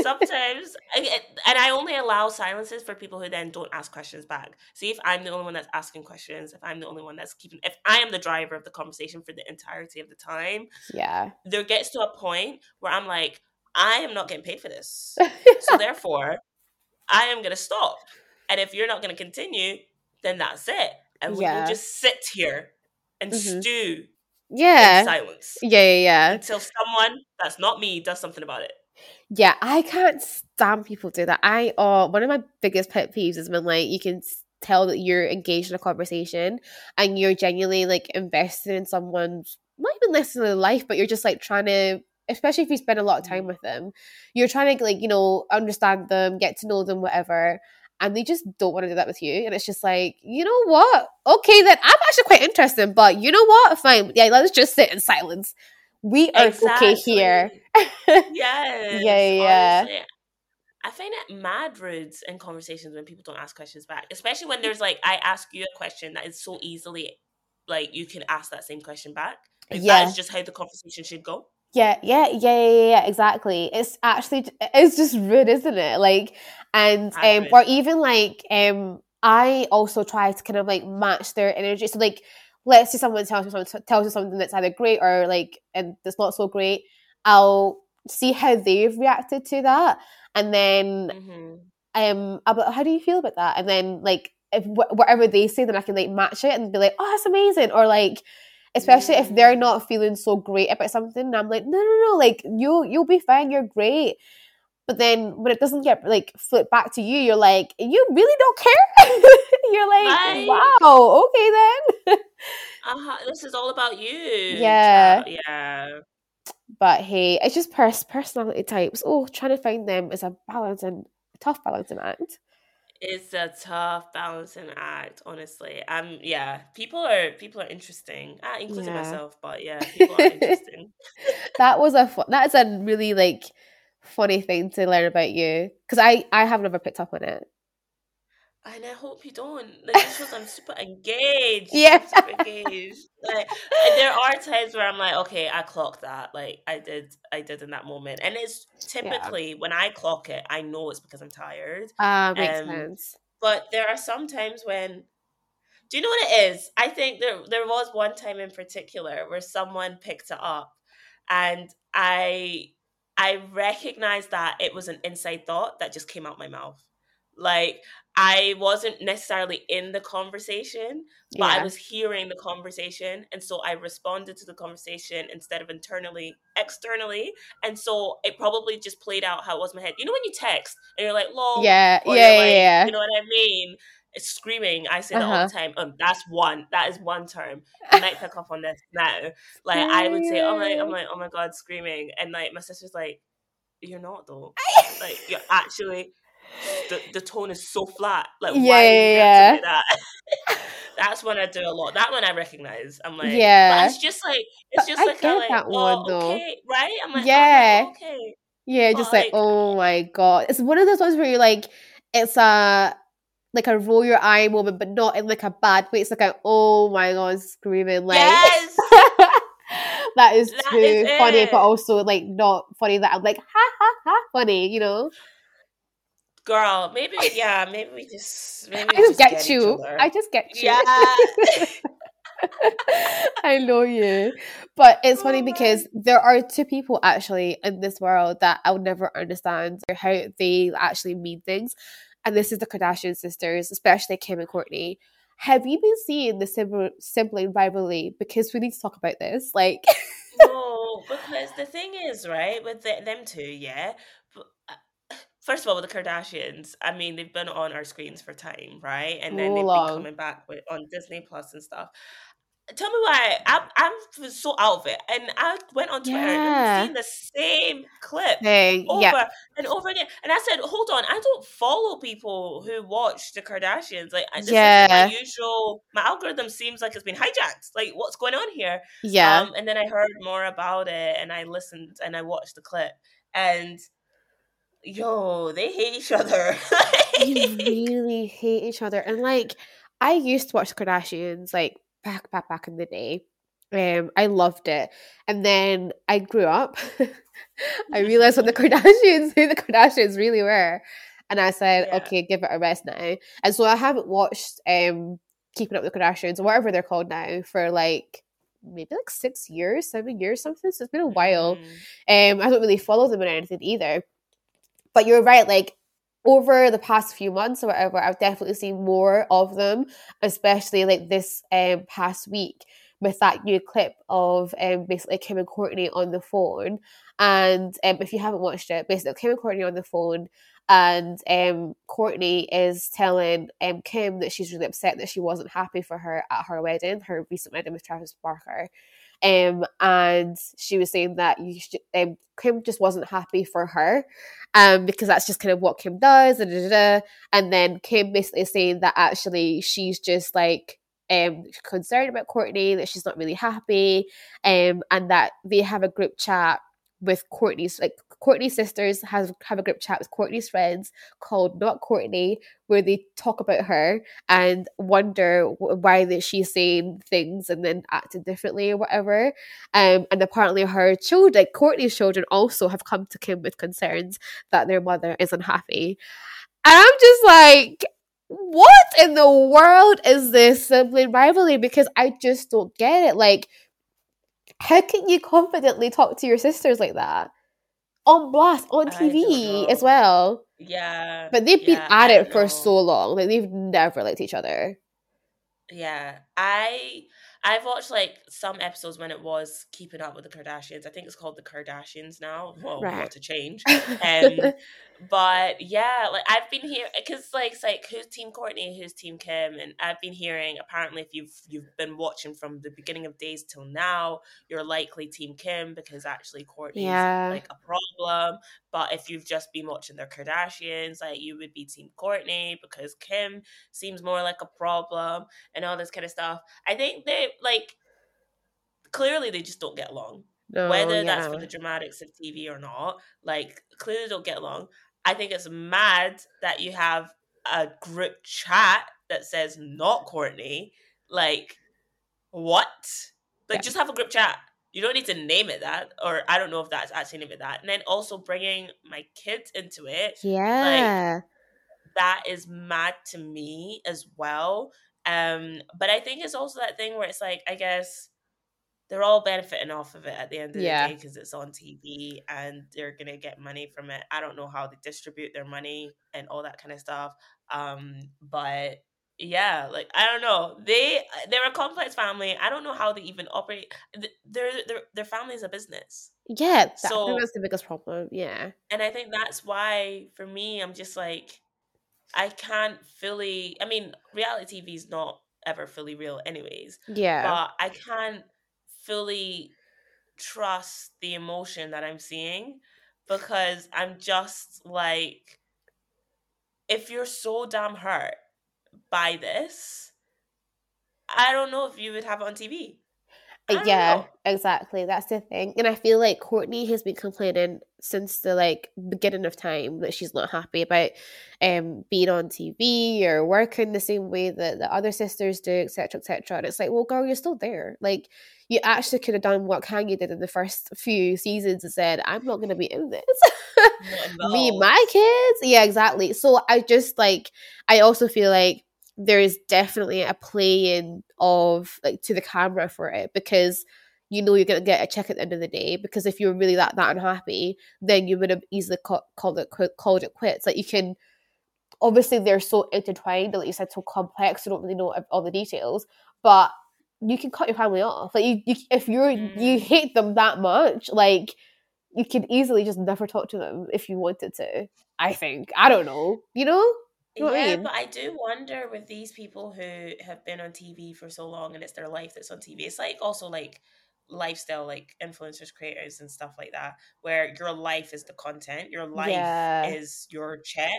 sometimes, I, and I only allow silences for people who then don't ask questions back. See, if I'm the only one that's asking questions, if I'm the only one that's keeping, if I am the driver of the conversation for the entirety of the time, yeah, there gets to a point where I'm like, I am not getting paid for this, so therefore, I am gonna stop. And if you're not gonna continue, then that's it, and we yeah. will just sit here and mm-hmm. stew. Yeah. In silence. Yeah, yeah, yeah. Until someone that's not me does something about it. Yeah, I can't stand people do that. I uh, one of my biggest pet peeves is when like you can tell that you're engaged in a conversation and you're genuinely like invested in someone's, not even necessarily life, but you're just like trying to, especially if you spend a lot of time with them, you're trying to like, you know, understand them, get to know them, whatever. and they just don't want to do that with you. And it's just like, you know what? Okay, then I'm actually quite interested, but you know what? Fine. Yeah, let's just sit in silence. We are exactly. okay here. Yes. Yeah, yeah. Honestly, I find it mad rude in conversations when people don't ask questions back, especially when there's like, I ask you a question that is so easily, like you can ask that same question back. Like, yeah. That's just how the conversation should go. Yeah, yeah, yeah, yeah, yeah, exactly. It's actually, it's just rude, isn't it? Like, and, um, or even like, um, I also try to kind of like match their energy. So like, let's say someone tells you something, tells you something that's either great or like, and that's not so great. I'll see how they've reacted to that. And then, mm-hmm. um, about how do you feel about that? And then like, if wh- whatever they say, then I can like match it and be like, oh, that's amazing. Or like, especially if they're not feeling so great about something, and I'm like, no, no, no, like you, you'll be fine, you're great. But then when it doesn't get like flipped back to you, you're like, you really don't care. You're like, like, wow, okay then. uh-huh, this is all about you. Yeah, child. Yeah. But hey, it's just pers- personality types. Oh, trying to find them is a balancing, tough balancing act. It's a tough balancing act, honestly. Um, yeah, people are people are interesting, uh, including yeah. myself. But yeah, people are interesting. That was a fu- that is a really like funny thing to learn about you, because I I have never picked up on it. And I hope you don't. Like, it shows I'm super engaged. Yeah, I'm super engaged. Like, there are times where I'm like, okay, I clocked that. Like, I did, I did in that moment. And it's typically yeah. when I clock it, I know it's because I'm tired. Ah, uh, makes um, sense. But there are some times when, do you know what it is? I think there there was one time in particular where someone picked it up, and I I recognized that it was an inside thought that just came out my mouth. Like, I wasn't necessarily in the conversation, but yeah. I was hearing the conversation. And so I responded to the conversation instead of internally, externally. And so it probably just played out how it was in my head. You know when you text and you're like, lol. Yeah, yeah, yeah, like, yeah. You know what I mean? It's screaming. I say that uh-huh. all the time. Um, that's one. That is one term. I might pick up on this now. Like, yeah. I would say, oh my, I'm like, oh my God, screaming. And like, my sister's like, you're not though. Like, you're actually... The, the tone is so flat. Like, yeah, why yeah, you yeah. that? That's when I do a lot. That one I recognize. I'm like, yeah. But it's just like, it's but just I like, get I like, that oh, one though. Okay, right? I'm like, yeah, oh, okay, yeah, just like, like, oh my God, it's one of those ones where you're like, it's a like a roll your eye moment, but not in like a bad way. It's like a oh my God, screaming like. Yes. That is that too is funny, it. But also like not funny. That I'm like ha ha ha funny, you know. Girl, maybe, yeah, maybe we just... Maybe we I just, just get, get you. I just get you. Yeah. I know you. But it's oh funny because there are two people actually in this world that I'll never understand how they actually mean things. And this is the Kardashian sisters, especially Kim and Kourtney. Have you been seeing the sibling, sibling rivalry? Because we need to talk about this. Like... No, because the thing is, right, with the, them two, yeah... But, uh, first of all, with the Kardashians, I mean, they've been on our screens for time, right? And then they've been coming back with, on Disney Plus and stuff. Tell me why. I'm, I'm so out of it. And I went on Twitter yeah. and I've seen the same clip hey, over yeah. and over again. And I said, hold on, I don't follow people who watch the Kardashians. Like, this yeah. is my usual, my algorithm seems like it's been hijacked. Like, what's going on here? Yeah. Um, and then I heard more about it and I listened and I watched the clip. And... yo, they hate each other. They really hate each other. And like, I used to watch the Kardashians like back back back in the day. Um, I loved it. And then I grew up. I realized what the Kardashians who the Kardashians really were. And I said, yeah. okay, give it a rest now. And so I haven't watched um Keeping Up with the Kardashians or whatever they're called now for like maybe like six years, seven years, something. So it's been a while. Mm-hmm. Um, I don't really follow them or anything either. But you're right, like, over the past few months or whatever, I've definitely seen more of them, especially, like, this um, past week with that new clip of um, basically Kim and Kourtney on the phone. And um, if you haven't watched it, basically Kim and Kourtney on the phone And um, Kourtney is telling um, Kim that she's really upset that she wasn't happy for her at her wedding, her recent wedding with Travis Barker. Um, and she was saying that you should, um, Kim just wasn't happy for her um, because that's just kind of what Kim does. Da, da, da. And then Kim basically is saying that actually she's just like um, concerned about Kourtney, that she's not really happy, um, and that they have a group chat with Kourtney's, like, Kourtney's sisters have, have a group chat with Kourtney's friends called Not Kourtney, where they talk about her and wonder why that she's saying things and then acting differently or whatever. Um, and apparently her children, like Kourtney's children, also have come to Kim with concerns that their mother is unhappy. And I'm just like, what in the world is this sibling rivalry? Because I just don't get it. Like, how can you confidently talk to your sisters like that? On blast, on T V as well. Yeah. But they've been yeah, at it for know. so long. Like, they've never liked each other. Yeah. I, I've watched, like, some episodes when it was Keeping Up with the Kardashians. I think it's called The Kardashians now. Well, right. Not to change. Um, but, yeah, like, I've been hearing... Because, like, it's like, who's Team Kourtney, who's Team Kim? And I've been hearing, apparently, if you've you've been watching from the beginning of days till now, you're likely Team Kim because, actually, Kourtney's, yeah. like, a problem. But if you've just been watching The Kardashians, like, you would be Team Kourtney because Kim seems more like a problem and all this kind of stuff. I think that, like, clearly they just don't get along, no, whether yeah. that's for the dramatics of T V or not. Like, clearly they don't get along. I think it's mad that you have a group chat that says Not Kourtney. Like, what? Like, yeah. just have a group chat. You don't need to name it that, or I don't know if that's actually named it that. And then also bringing my kids into it. Yeah. Like, that is mad to me as well. Um, but I think it's also that thing where it's like, I guess they're all benefiting off of it at the end of yeah. the day because it's on T V and they're going to get money from it. I don't know how they distribute their money and all that kind of stuff. Um, but yeah, like, I don't know. They, they're a complex family. I don't know how they even operate. Their, their, their family is a business. Yeah. That, so that's the biggest problem. Yeah. And I think that's why for me, I'm just like, I can't fully, I mean, reality T V is not ever fully real anyways. Yeah. But I can't fully trust the emotion that I'm seeing because I'm just like, if you're so damn hurt by this, I don't know if you would have it on T V. Yeah, know. Exactly. That's the thing. And I feel like Kourtney has been complaining since the, like, beginning of time that she's not happy about um being on T V or working the same way that the other sisters do, et cetera, et cetera. And it's like, well, girl, you're still there. Like, you actually could have done what Kanye did in the first few seasons and said, I'm not going to be in this. No, no. Me, my kids. Yeah, exactly. So I just, like, I also feel like there is definitely a play in of, like, to the camera for it because you know you're going to get a check at the end of the day, because if you were really that that unhappy, then you would have easily ca- called it qu- called it quits. Like, you can obviously, they're so intertwined, like you said, so complex, you don't really know all the details, but you can cut your family off. Like, you, you if you're you hate them that much, like, you could easily just never talk to them if you wanted to. I think I don't know you know What yeah, I mean? But I do wonder with these people who have been on T V for so long and it's their life that's on T V. It's like also like lifestyle, like influencers, creators and stuff like that, where your life is the content, your life yeah. is your check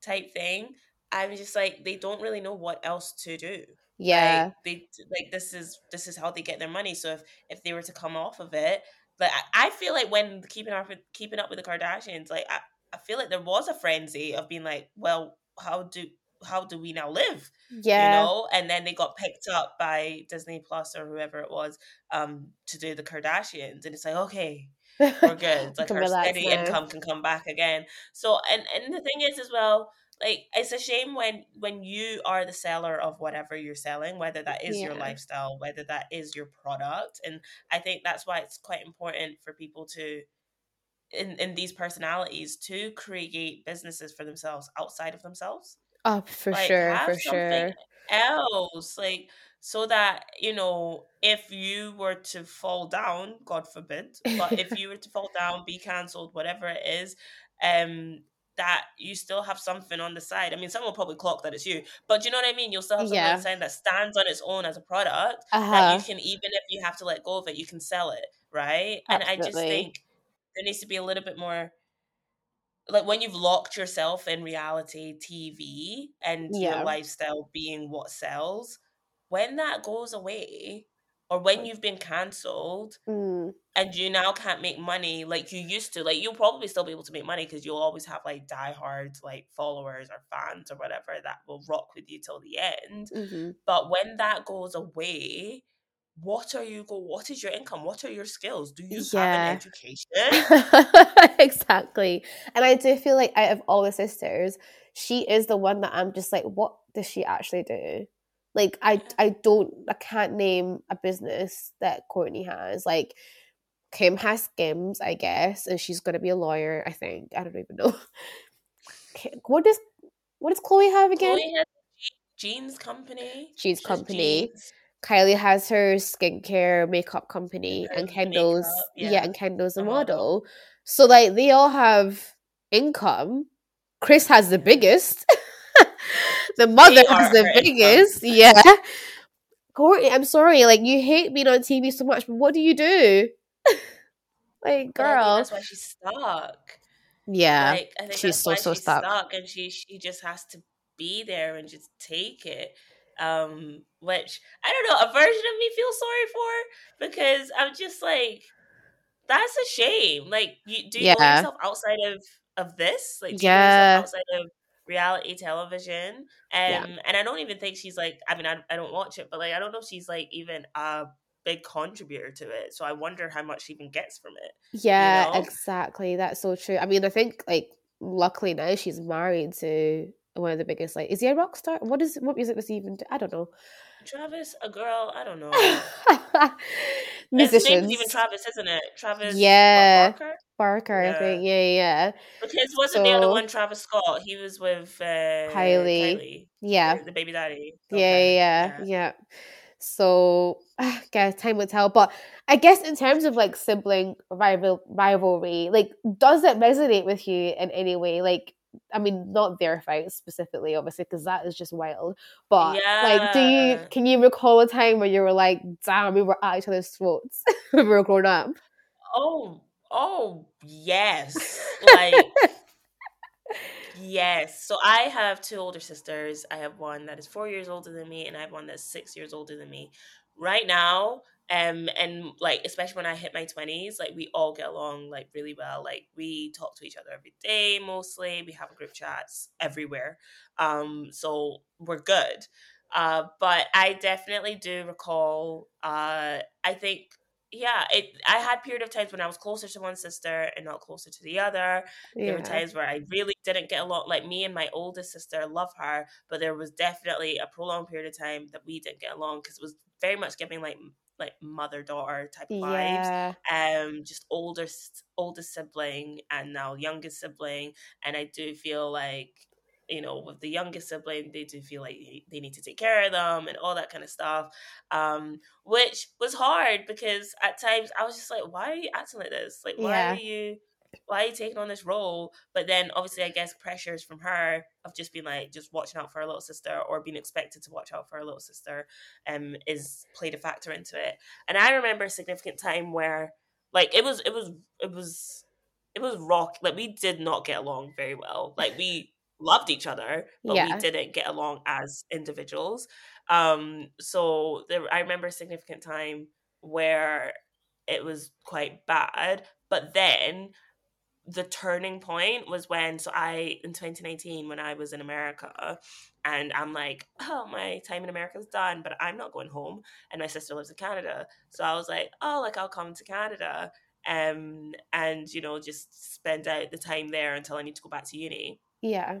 type thing. I'm just like, they don't really know what else to do. Yeah. Like, they like this is this is how they get their money. So if, if they were to come off of it, like I, I feel like when keeping up with keeping up with the Kardashians, like I, I feel like there was a frenzy of being like, well, how do how do we now live? Yeah, you know. And then they got picked up by Disney Plus or whoever it was um to do the Kardashians, and it's like, okay, we're good. Like, our steady now. Income can come back again. So and and the thing is as well, like, it's a shame when when you are the seller of whatever you're selling, whether that is yeah. your lifestyle, whether that is your product. And I think that's why it's quite important for people to in in these personalities to create businesses for themselves outside of themselves. Oh, for like, sure, have for sure. else, like, so that, you know, if you were to fall down, God forbid, but if you were to fall down, be cancelled, whatever it is, um, that you still have something on the side. I mean, someone will probably clock that it's you, but do you know what I mean? You'll still have something yeah. on the side that stands on its own as a product uh-huh. that you can, even if you have to let go of it, you can sell it, right? Absolutely. And I just think there needs to be a little bit more, like when you've locked yourself in reality T V and yeah. your lifestyle being what sells, when that goes away or when you've been cancelled mm. and you now can't make money like you used to, like you'll probably still be able to make money because you'll always have like diehard like followers or fans or whatever that will rock with you till the end. Mm-hmm. But when that goes away, what are you go? What is your income? What are your skills? Do you yeah. have an education? Exactly. And I do feel like out of all the sisters, she is the one that I'm just like, what does she actually do? Like, I, I don't, I can't name a business that Kourtney has. Like, Kim has Skims, I guess, and she's going to be a lawyer, I think. I don't even know. What does, what does Khloé have again? Khloé has a jeans company. Jeans company. Jeans. Kylie has her skincare makeup company, yeah, and Kendall's, makeup, yeah. yeah, and Kendall's a model. So, like, they all have income. Chris has the biggest. The mother is the biggest, income. yeah. Kourtney, I'm sorry, like you hate being on T V so much, but what do you do? Like, girl, that's why she's stuck. Yeah, like, I think she's so so she's stuck. stuck, and she she just has to be there and just take it. Um, which I don't know, a version of me feels sorry for because I'm just like, that's a shame. Like, you do you yeah. know yourself outside of of this? Like, do yeah, you know yourself outside of reality television. Um, yeah. And I don't even think she's like, I mean, I, I don't watch it, but like, I don't know if she's like even a big contributor to it. So I wonder how much she even gets from it. Yeah, you know? Exactly. That's so true. I mean, I think like, luckily now she's married to one of the biggest, like, is he a rock star? What is, what music does he even do? I don't know. Travis, a girl, I don't know. Musicians. His name's even Travis, isn't it? Travis yeah. what, Barker? Barker, yeah. I think. Yeah, yeah. Because wasn't so, the other one Travis Scott? He was with uh, Kylie. Kylie. Yeah. The baby daddy. Okay. Yeah, yeah, yeah, yeah. So, I guess time will tell. But I guess in terms of, like, sibling rival rivalry, like, does it resonate with you in any way? Like, I mean, not their fight specifically, obviously, because that is just wild. But yeah. like, do you can you recall a time where you were like, "Damn, we were at each other's throats when we were grown up"? Oh, oh, yes, like yes. So I have two older sisters. I have one that is four years older than me, and I have one that's six years older than me. Right now, um, and like especially when I hit my twenties, like we all get along like really well. Like we talk to each other every day mostly. We have group chats everywhere, um, so we're good. Uh, but I definitely do recall. Uh, I think, yeah, it. I had period of times when I was closer to one sister and not closer to the other. Yeah. There were times where I really didn't get along. Like me and my oldest sister, love her, but there was definitely a prolonged period of time that we didn't get along because it was very much giving like like mother daughter type of yeah. vibes, um, just oldest oldest sibling and now youngest sibling, and I do feel like, you know, with the youngest sibling they do feel like they need to take care of them and all that kind of stuff, um, which was hard because at times I was just like, why are you acting like this? Like why yeah. are you why are you taking on this role? But then obviously I guess pressures from her of just being like just watching out for her little sister or being expected to watch out for her little sister um is played a factor into it. And I remember a significant time where like it was it was it was it was rock like we did not get along very well. Like we loved each other but yeah. we didn't get along as individuals, um so there, I remember a significant time where it was quite bad. But then the turning point was when, so I, in twenty nineteen, when I was in America, and I'm like, oh, my time in America is done, but I'm not going home, and my sister lives in Canada, so I was like, oh, like, I'll come to Canada, um, and, you know, just spend out the time there until I need to go back to uni. Yeah.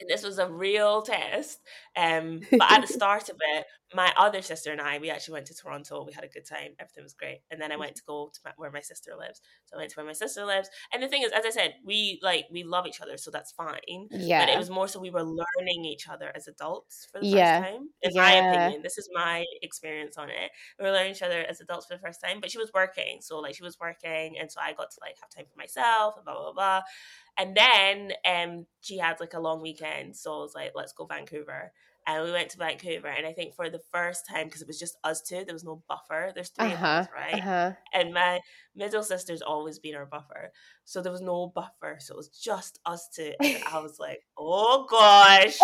And this was a real test, um, but at the start of it, my other sister and I, we actually went to Toronto. We had a good time. Everything was great. And then I went to go to my, where my sister lives. So I went to where my sister lives. And the thing is, as I said, we like we love each other, so that's fine. Yeah. But it was more so we were learning each other as adults for the yeah. first time. In yeah. my opinion, this is my experience on it. We were learning each other as adults for the first time, but she was working. So like she was working. And so I got to like have time for myself and blah, blah, blah. And then um, she had like a long weekend. So I was like, let's go Vancouver. And we went to Vancouver, and I think for the first time, because it was just us two, there was no buffer. There's three uh-huh, of us, right? Uh-huh. And my middle sister's always been our buffer. So there was no buffer. So it was just us two. And I was like, oh, gosh.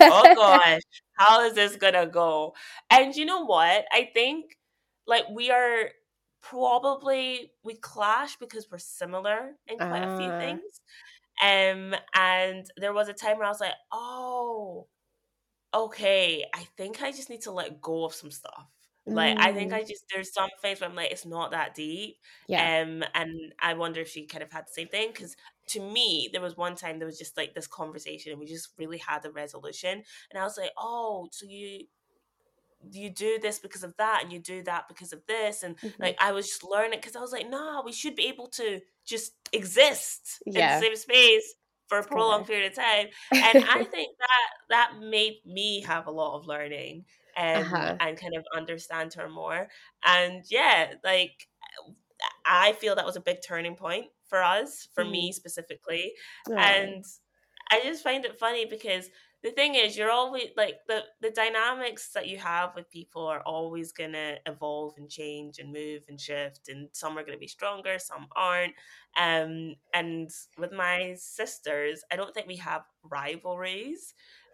Oh, gosh. How is this going to go? And you know what? I think, like, we are probably – we clash because we're similar in quite uh. a few things. Um, and there was a time where I was like, oh – okay, I think I just need to let go of some stuff. Like, mm. I think I just, there's some things where I'm like, it's not that deep. Yeah. Um, and I wonder if she kind of had the same thing. Because to me, there was one time there was just like this conversation and we just really had a resolution. And I was like, oh, so you... you do this because of that and you do that because of this and mm-hmm. like I was just learning because I was like, nah, we should be able to just exist yeah. in the same space for a prolonged period of time. And I think that that made me have a lot of learning and uh-huh. and kind of understand her more. And yeah, like I feel that was a big turning point for us, for mm. me specifically. Right. And I just find it funny because the thing is, you're always like the, the dynamics that you have with people are always going to evolve and change and move and shift. And some are going to be stronger, some aren't. Um, and with my sisters, I don't think we have rivalries.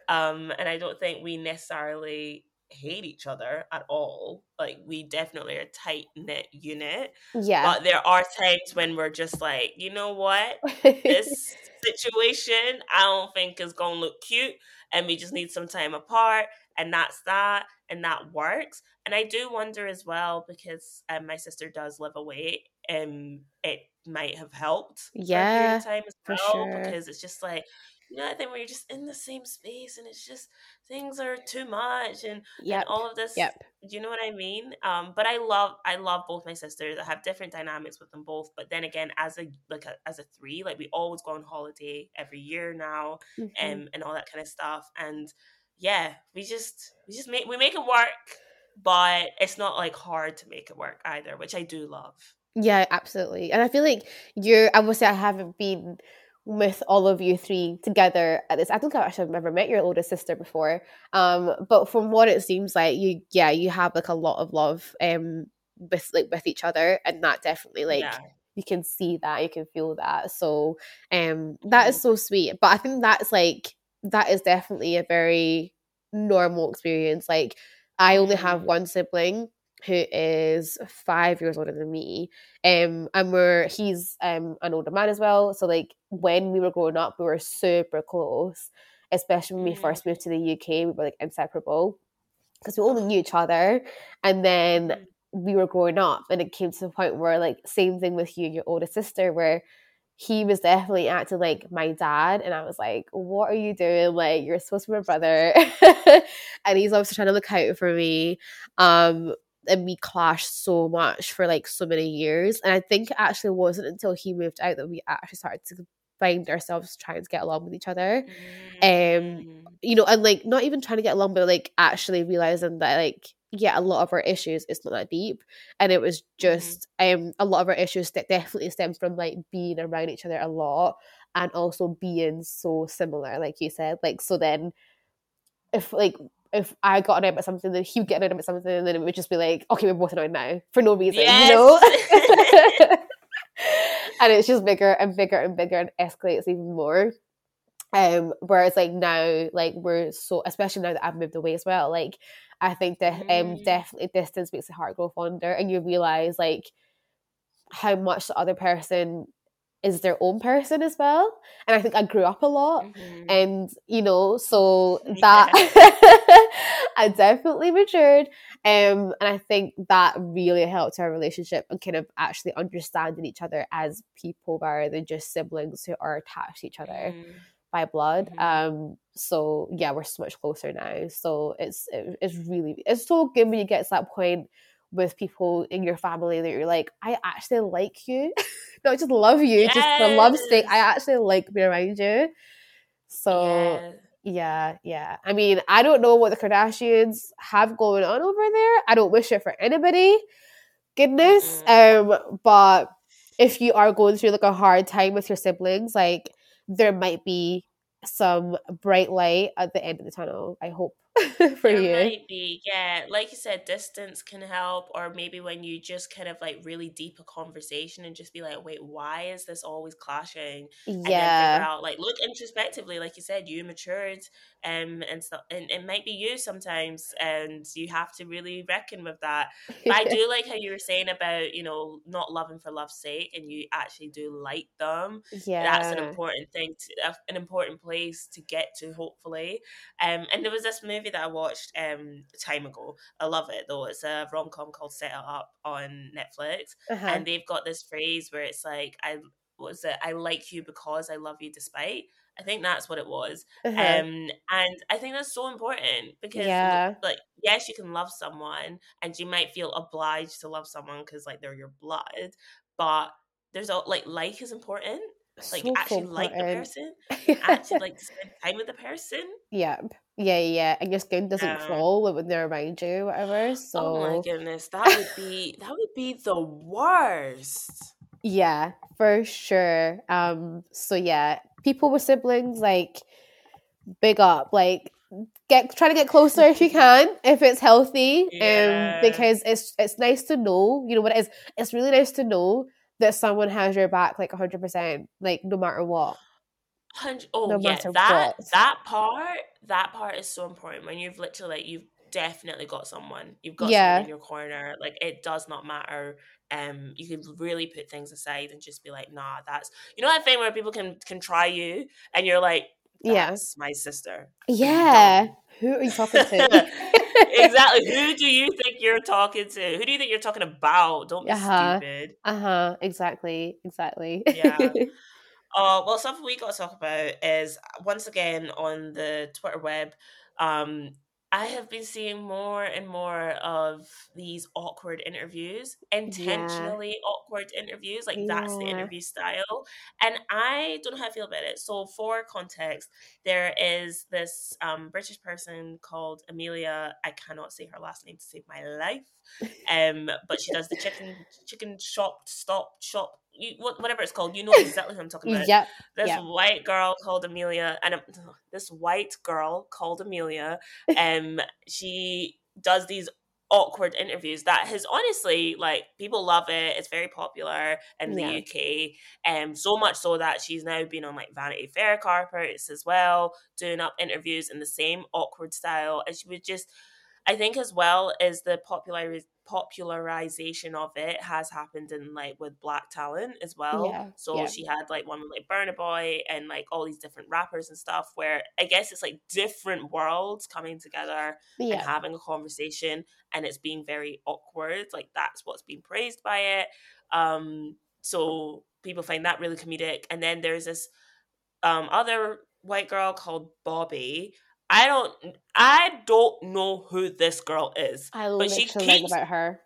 Um, and I don't think we necessarily hate each other at all. Like, we definitely are a tight-knit unit. Yeah. But there are times when we're just like, you know what? This situation I don't think is gonna look cute and we just need some time apart, and that's that, and that works. And I do wonder as well because um, my sister does live away, and um, it might have helped yeah for a period of time as well, for sure. Because it's just like, you know, I think where you're just in the same space and it's just things are too much and, yep. and all of this. Yep. Do you know what I mean? Um, but I love I love both my sisters. I have different dynamics with them both. But then again, as a like a, as a three, like we always go on holiday every year now, mm-hmm. um, and all that kind of stuff. And yeah, we just we just make we make it work, but it's not like hard to make it work either, which I do love. Yeah, absolutely. And I feel like you're. I would say I haven't been with all of you three together at this. I don't think I've actually ever met your older sister before. Um, but from what it seems like, you yeah, you have like a lot of love um with like with each other, and that definitely like yeah. you can see that, you can feel that. So um that is so sweet. But I think that's like that is definitely a very normal experience. Like I only have one sibling who is five years older than me, um, and we're he's um an older man as well. So like when we were growing up, we were super close, especially when we first moved to the U K. We were like inseparable because we only knew each other, and then we were growing up, and it came to the point where like same thing with you, your older sister, where he was definitely acting like my dad, and I was like, what are you doing? Like, you're supposed to be my brother. And he's obviously trying to look out for me. Um, and we clashed so much for like so many years, and I think it actually wasn't until he moved out that we actually started to find ourselves trying to get along with each other, um you know, and like not even trying to get along, but like actually realizing that like yeah a lot of our issues it's not that deep, and it was just um a lot of our issues that definitely stem from like being around each other a lot and also being so similar, like you said. Like so then if like if I got annoyed about something, then he would get annoyed about something, and then it would just be like, okay, we're both annoyed now for no reason, yes. you know? And it's just bigger and bigger and bigger and escalates even more. Um, whereas like now, like we're so, especially now that I've moved away as well, like I think that um, definitely distance makes the heart grow fonder, and you realise like how much the other person is their own person as well. And I think I grew up a lot, mm-hmm. and you know, so that yeah. I definitely matured, um, and I think that really helped our relationship and kind of actually understanding each other as people rather than just siblings who are attached to each other. Mm-hmm. by blood. Mm-hmm. Um, so yeah, we're so much closer now. So it's it, it's really it's so good when you get to that point with people in your family that you're like, I actually like you, not just love you, yes. just for love's sake. I actually like being around you. So. Yes. Yeah, yeah. I mean, I don't know what the Kardashians have going on over there. I don't wish it for anybody. Goodness. Mm-hmm. Um, but if you are going through like a hard time with your siblings, like there might be some bright light at the end of the tunnel, I hope. for there you. Might be, yeah. Like you said, distance can help, or maybe when you just kind of like really deep a conversation and just be like, wait, why is this always clashing? Yeah. And then figure out, like, look introspectively, like you said, you matured, um, and so, and it might be you sometimes, and you have to really reckon with that. But I do like how you were saying about, you know, not loving for love's sake, and you actually do like them. Yeah, that's an important thing, to, an important place to get to, hopefully. Um, and there was this movie that I watched um time ago. I love it though. It's a rom-com called Set It Up on Netflix. Uh-huh. And they've got this phrase where it's like, I what was it? I like you because I love you despite. I think that's what it was. Uh-huh. Um and I think that's so important because yeah. like yes, you can love someone and you might feel obliged to love someone because like they're your blood, but there's all like like is important. Like so actually important. Like the person. Actually like to spend time with the person. Yeah. Yeah, yeah, and your skin doesn't um, crawl when they're around you, whatever. So, oh my goodness, that would be that would be the worst. Yeah, for sure. Um, so yeah, people with siblings, like, big up, like, get try to get closer if you can, if it's healthy, yeah. um, because it's it's nice to know, you know what it is. It's really nice to know that someone has your back, like a hundred percent, like no matter what. Oh no yeah, that what. that part that part is so important when you've literally like, you've definitely got someone, you've got yeah. someone in your corner, like it does not matter. Um, you can really put things aside and just be like, nah, that's you know that thing where people can can try you and you're like, yes, yeah. my sister. Yeah, who are you talking to? Exactly. Who do you think you're talking to? Who do you think you're talking about? Don't be uh-huh. stupid. Uh huh. Exactly. Exactly. Yeah. Uh, well, something we got to talk about is, once again, on the Twitter web, um, I have been seeing more and more of these awkward interviews, intentionally yeah. awkward interviews, like yeah. that's the interview style. And I don't know how I feel about it. So for context, there is this um, British person called Amelia. I cannot say her last name to save my life, um, but she does the chicken chicken shop, stop, shop. You, whatever it's called, you know exactly who I'm talking about. Yep, this yep. white girl called Amelia, and um, this white girl called Amelia, um, she does these awkward interviews that has honestly, like, people love it. It's very popular in the yeah. U K, um, so much so that she's now been on like Vanity Fair carpets as well, doing up interviews in the same awkward style, and she would just. I think as well as the popular popularization of it has happened in like with black talent as well. Yeah, so yeah. she had like one with like Burna Boy and like all these different rappers and stuff where I guess it's like different worlds coming together yeah. and having a conversation, and it's being very awkward. Like that's what's been praised by it. Um, so people find that really comedic. And then there's this um, other white girl called Bobby. I don't I don't know who this girl is. I but she keeps about her.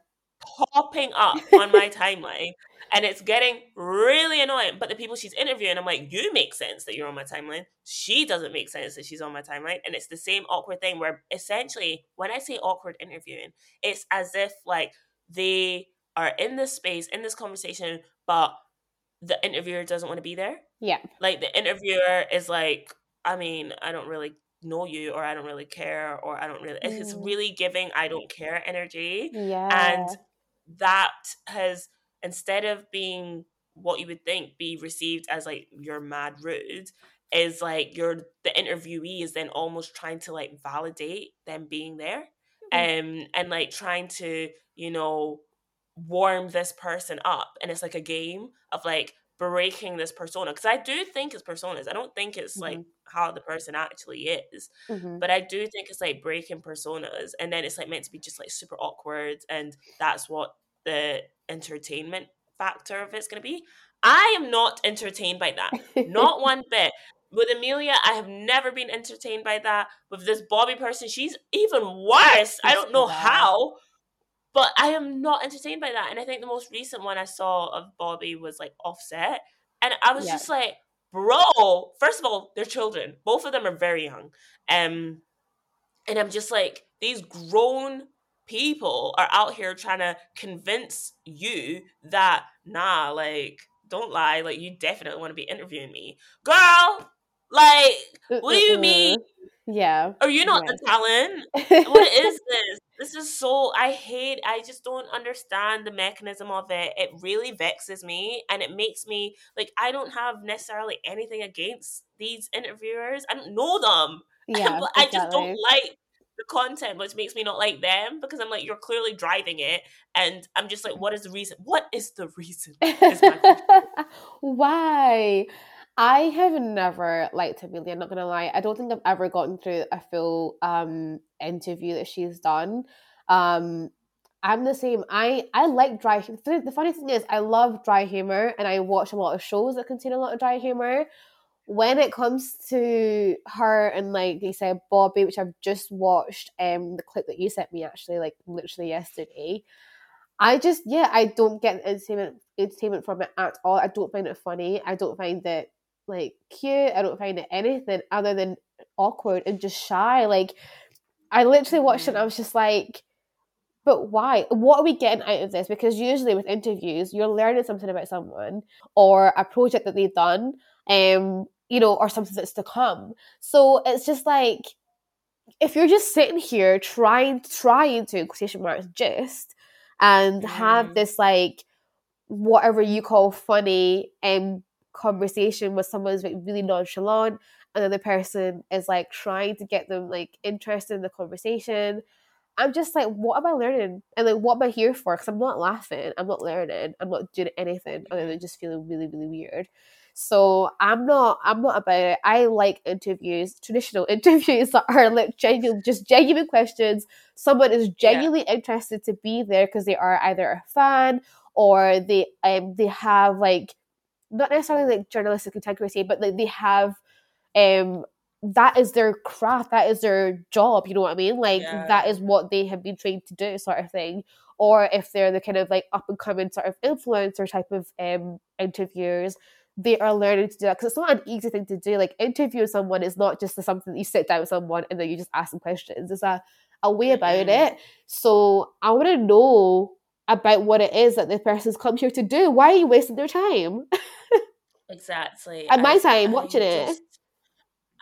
popping up on my timeline, and it's getting really annoying. But the people she's interviewing, I'm like, you make sense that you're on my timeline. She doesn't make sense that she's on my timeline. And it's the same awkward thing where essentially when I say awkward interviewing, it's as if like they are in this space, in this conversation, but the interviewer doesn't want to be there. Yeah. Like the interviewer is like, I mean, I don't really know you, or I don't really care, or I don't really mm. it's really giving I don't care energy. Yeah. And that has, instead of being what you would think be received as like you're mad rude, is like you're the interviewee is then almost trying to like validate them being there, mm. um and like trying to, you know, warm this person up, and it's like a game of like breaking this persona, because I do think it's personas. I don't think it's mm-hmm. like how the person actually is, mm-hmm. but I do think it's like breaking personas, and then it's like meant to be just like super awkward, and that's what the entertainment factor of it's gonna be. I am not entertained by that, not one bit. With Amelia, I have never been entertained by that. With this Bobby person, she's even worse. I don't know how, but I am not entertained by that. And I think the most recent one I saw of Bobby was like Offset. And I was yeah. just like, bro, first of all, they're children. Both of them are very young. Um, and I'm just like, these grown people are out here trying to convince you that, nah, like, don't lie. Like, you definitely want to be interviewing me. Girl, like, what do you mean? Yeah. Are you not yeah. the talent? What is this? This is so, I hate, I just don't understand the mechanism of it. It really vexes me, and it makes me, like, I don't have necessarily anything against these interviewers. I don't know them. Yeah, but exactly. I just don't like the content, which makes me not like them, because I'm like, you're clearly driving it. And I'm just like, what is the reason? What is the reason? Is my Why? I have never liked Amelia, I'm not gonna lie. I don't think I've ever gotten through a full um interview that she's done. Um I'm the same. I, I like dry humor. The funny thing is, I love dry humor, and I watch a lot of shows that contain a lot of dry humor. When it comes to her and, like you said, Bobby, which I've just watched um the clip that you sent me, actually, like literally yesterday, I just, yeah, I don't get entertainment entertainment from it at all. I don't find it funny. I don't find it like cute. I don't find it anything other than awkward and just shy. Like, I literally watched it and I was just like, but why? What are we getting out of this? Because usually with interviews, you're learning something about someone or a project that they've done, um, you know, or something that's to come. So it's just like, if you're just sitting here trying, trying to, in quotation marks, just, and have this, like, whatever you call funny um, conversation with someone who's like really nonchalant, and then the person is like trying to get them like interested in the conversation. I'm just like, what am I learning? And like, what am I here for? Because I'm not laughing, I'm not learning, I'm not doing anything other than just feeling really, really weird. So I'm not, I'm not about it. I like interviews, traditional interviews that are like genuine, just genuine questions. Someone is genuinely yeah. interested to be there because they are either a fan or they um they have like, not necessarily like journalistic integrity, but like they have um that is their craft, that is their job. You know what I mean? Like yeah. that is what they have been trained to do, sort of thing. Or if they're the kind of like up and coming sort of influencer type of um interviewers, they are learning to do that, because it's not an easy thing to do. Like, interviewing someone is not just something that you sit down with someone and then you just ask them questions. There's a, a way about it. So I want to know about what it is that the person's come here to do. Why are you wasting their time? Exactly. And my I, time I watching just, it.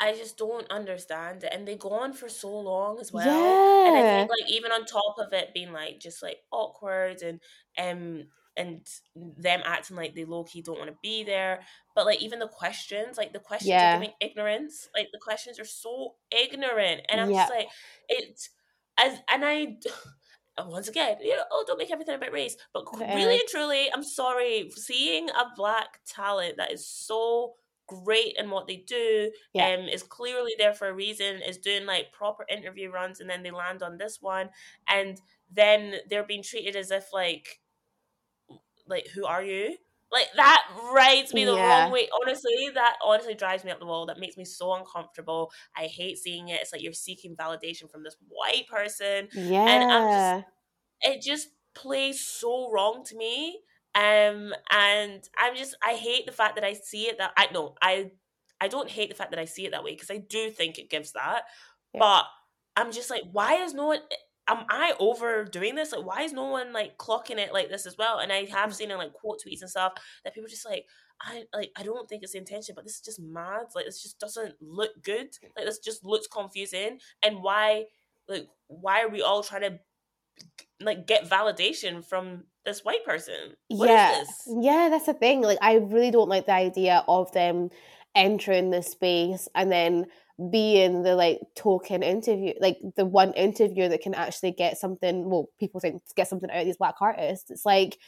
I just don't understand it. And they go on for so long as well. Yeah. And I think, like, even on top of it being, like, just, like, awkward and... um. and them acting like they low-key don't want to be there. But, like, even the questions, like, the questions yeah. are giving ignorance. Like, the questions are so ignorant. And I'm yeah. just like, it's, as, and I, once again, you know, oh, don't make everything about race. But yeah. really and truly, I'm sorry, seeing a black talent that is so great in what they do, yeah. um, is clearly there for a reason, is doing, like, proper interview runs, and then they land on this one. And then they're being treated as if, like, like, who are you? Like, that rides me the yeah. wrong way. Honestly, that honestly drives me up the wall. That makes me so uncomfortable. I hate seeing it. It's like you're seeking validation from this white person. Yeah. And I'm just, it just plays so wrong to me. Um, and I'm just, I hate the fact that I see it that, I no, I, I don't hate the fact that I see it that way, because I do think it gives that. Yeah. But I'm just like, why is no one... am I overdoing this? Like, why is no one, like, clocking it like this as well? And I have seen in, like, quote tweets and stuff that people just, like, I like I don't think it's the intention, but this is just mad. Like, this just doesn't look good. Like, this just looks confusing. And why, like, why are we all trying to, like, get validation from this white person? What yeah. is this? Yeah, that's the thing. Like, I really don't like the idea of them entering this space and then being the, like, token interview, like, the one interviewer that can actually get something, well, people think get something out of these black artists. It's like,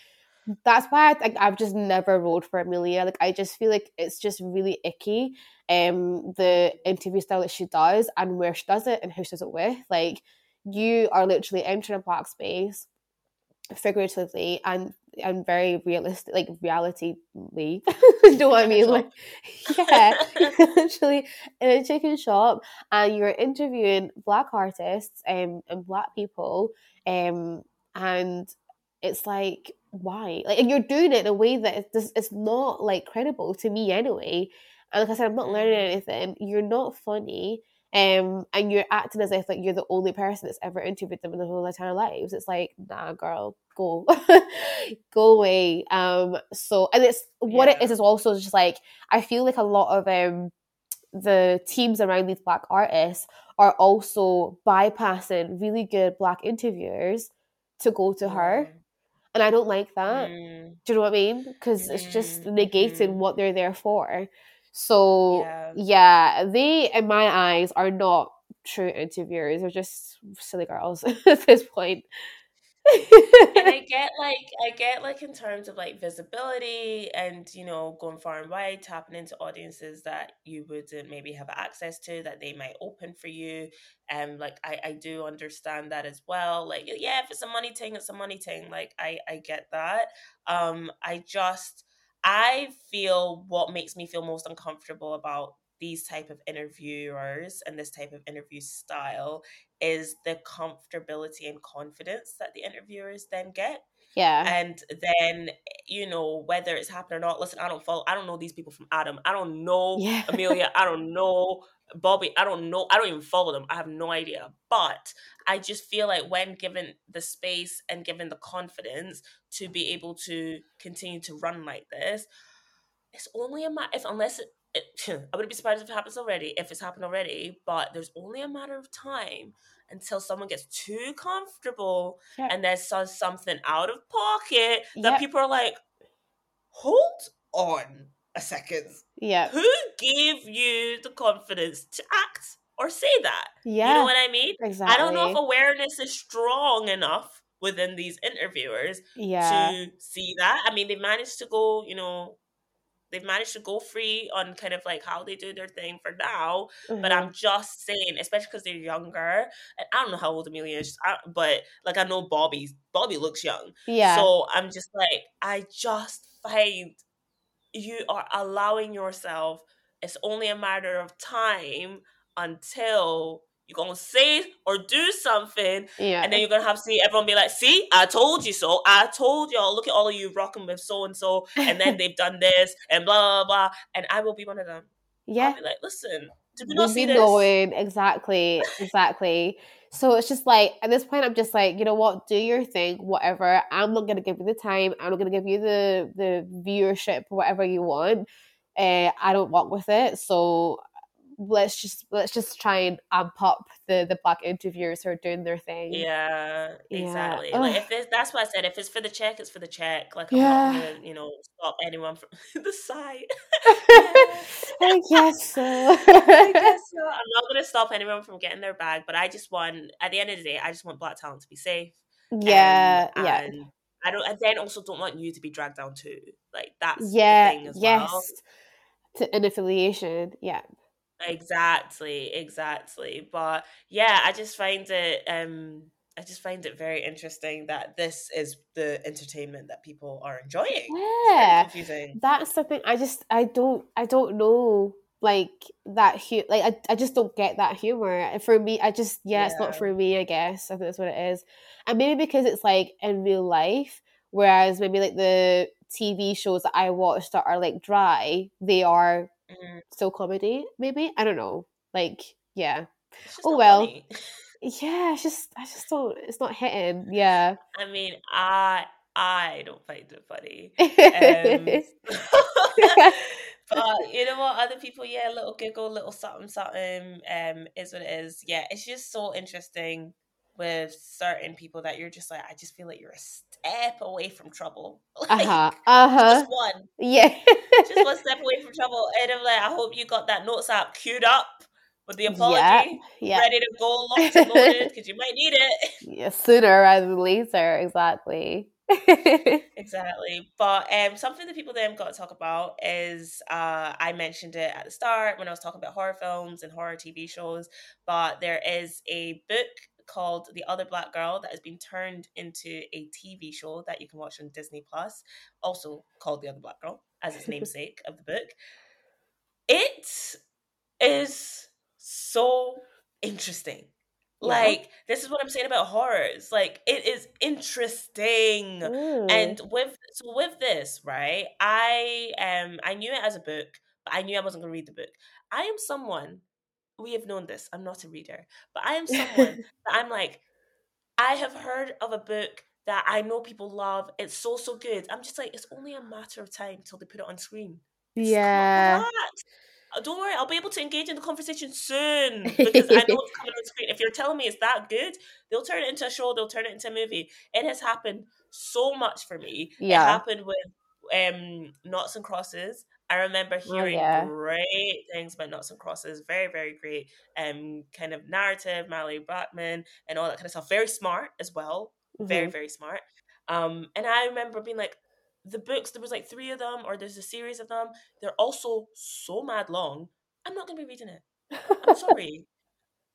that's why I, like, I've just never rolled for Amelia. Like, I just feel like it's just really icky, um, the interview style that she does and where she does it and who she does it with. Like, you are literally entering a black space, figuratively and I'm very realistic, like reality leave. Do you know what I mean? Like, yeah, literally in a chicken shop, and you're interviewing black artists um, and black people, um, and it's like, why? Like, and you're doing it in a way that it's just, it's not like credible to me anyway. And like I said, I'm not learning anything. You're not funny. Um, and you're acting as if like you're the only person that's ever interviewed them in their whole entire lives. It's like, nah, girl, go, go away. Um, so and it's what yeah. it is is also just like, I feel like a lot of um the teams around these black artists are also bypassing really good black interviewers to go to her, and I don't like that. Mm. Do you know what I mean? Because mm. it's just negating mm. what they're there for. So yeah. yeah, they, in my eyes, are not true interviewers. They're just silly girls at this point. And I get like, I get like in terms of like visibility and, you know, going far and wide, tapping into audiences that you wouldn't maybe have access to, that they might open for you. And um, like, I, I do understand that as well. Like, yeah, if it's a money thing, it's a money thing. Like, I, I get that. Um, I just... I feel what makes me feel most uncomfortable about these type of interviewers and this type of interview style is the comfortability and confidence that the interviewers then get. Yeah. And then, you know, whether it's happening or not, listen, I don't follow, I don't know these people from Adam. I don't know yeah. Amelia. I don't know Bobby. I don't know. I don't even follow them. I have no idea. But I just feel like when given the space and given the confidence to be able to continue to run like this, it's only a matter, if unless it, it, I wouldn't be surprised if it happens already, if it's happened already, but there's only a matter of time until someone gets too comfortable yeah. and there's something out of pocket that yeah. people are like, hold on a second. Yeah. Who gave you the confidence to act or say that? Yeah. You know what I mean? Exactly. I don't know if awareness is strong enough within these interviewers yeah. to see that. I mean, they managed to go, you know, they've managed to go free on kind of like how they do their thing for now. Mm-hmm. But I'm just saying, especially because they're younger, and I don't know how old Amelia is, but like I know Bobby's, Bobby looks young. Yeah. So I'm just like, I just find you are allowing yourself, it's only a matter of time until you're going to say or do something. Yeah. And then you're going to have to see everyone be like, see, I told you so. I told y'all, look at all of you rocking with so-and-so. And then they've done this and blah, blah, blah. And I will be one of them. Yeah. I'll be like, listen, did we not We'll see this? Knowing. Exactly, exactly. So it's just like, at this point, I'm just like, you know what? Do your thing, whatever. I'm not going to give you the time. I'm not going to give you the, the viewership, whatever you want. Uh, I don't walk with it. So... Let's just let's just try and amp up the, the black interviewers who are doing their thing. Yeah, exactly. Yeah. Like if it, that's what I said. If it's for the check, it's for the check. Like I'm yeah. not gonna, you know, stop anyone from the site. I guess so. I guess so. I'm not gonna stop anyone from getting their bag, but I just want, at the end of the day, I just want black talent to be safe. Yeah, and, yeah. And I don't. I then also don't want you to be dragged down too. Like that's yeah, the thing as yes. well. To an affiliation. Yeah. Exactly, exactly. But yeah, I just find it um I just find it very interesting that this is the entertainment that people are enjoying. Yeah. It's very confusing. That's something I just I don't I don't know like that hu- like I, I just don't get that humor. For me, I just yeah, yeah, it's not for me, I guess. I think that's what it is. And maybe because it's like in real life, whereas maybe like the T V shows that I watch that are like dry, they are still comedy, maybe, I don't know, like yeah, oh well funny. Yeah, it's just I just don't, it's not hitting. Yeah, I mean I I don't find it funny um, but you know what, other people, yeah, little giggle, little something something um is what it is. Yeah, it's just so interesting with certain people that you're just like, I just feel like you're a step away from trouble. Like, uh-huh. Uh-huh. Just one. Yeah. Just one step away from trouble. And I'm like, I hope you got that notes app queued up with the apology. Yeah. Yeah. Ready to go, locked and loaded, because you might need it. Yeah, sooner rather than later, exactly. Exactly. But um, something that people then got to talk about is uh, I mentioned it at the start when I was talking about horror films and horror T V shows, but there is a book called The Other Black Girl that has been turned into a T V show that you can watch on Disney Plus, also called The Other Black Girl, as its namesake of the book. It is so interesting. Like, this is what I'm saying about horrors. Like, it is interesting. Ooh. And with so with this, right, I um I knew it as a book, but I knew I wasn't going to read the book. I am someone, we have known this, I'm not a reader, but I am someone that I'm like, I have heard of a book that I know people love. It's so, so good. I'm just like, it's only a matter of time till they put it on screen. It's yeah. Don't worry, I'll be able to engage in the conversation soon because I know it's coming on screen. If you're telling me it's that good, they'll turn it into a show, they'll turn it into a movie. It has happened so much for me. Yeah. It happened with um, Knots and Crosses. I remember hearing oh, yeah. great things about Knots and Crosses. Very, very great um, kind of narrative, Mallory Blackman and all that kind of stuff. Very smart as well. Mm-hmm. Very, very smart. Um, and I remember being like, the books, there was like three of them, or there's a series of them. They're also so mad long. I'm not going to be reading it. I'm sorry.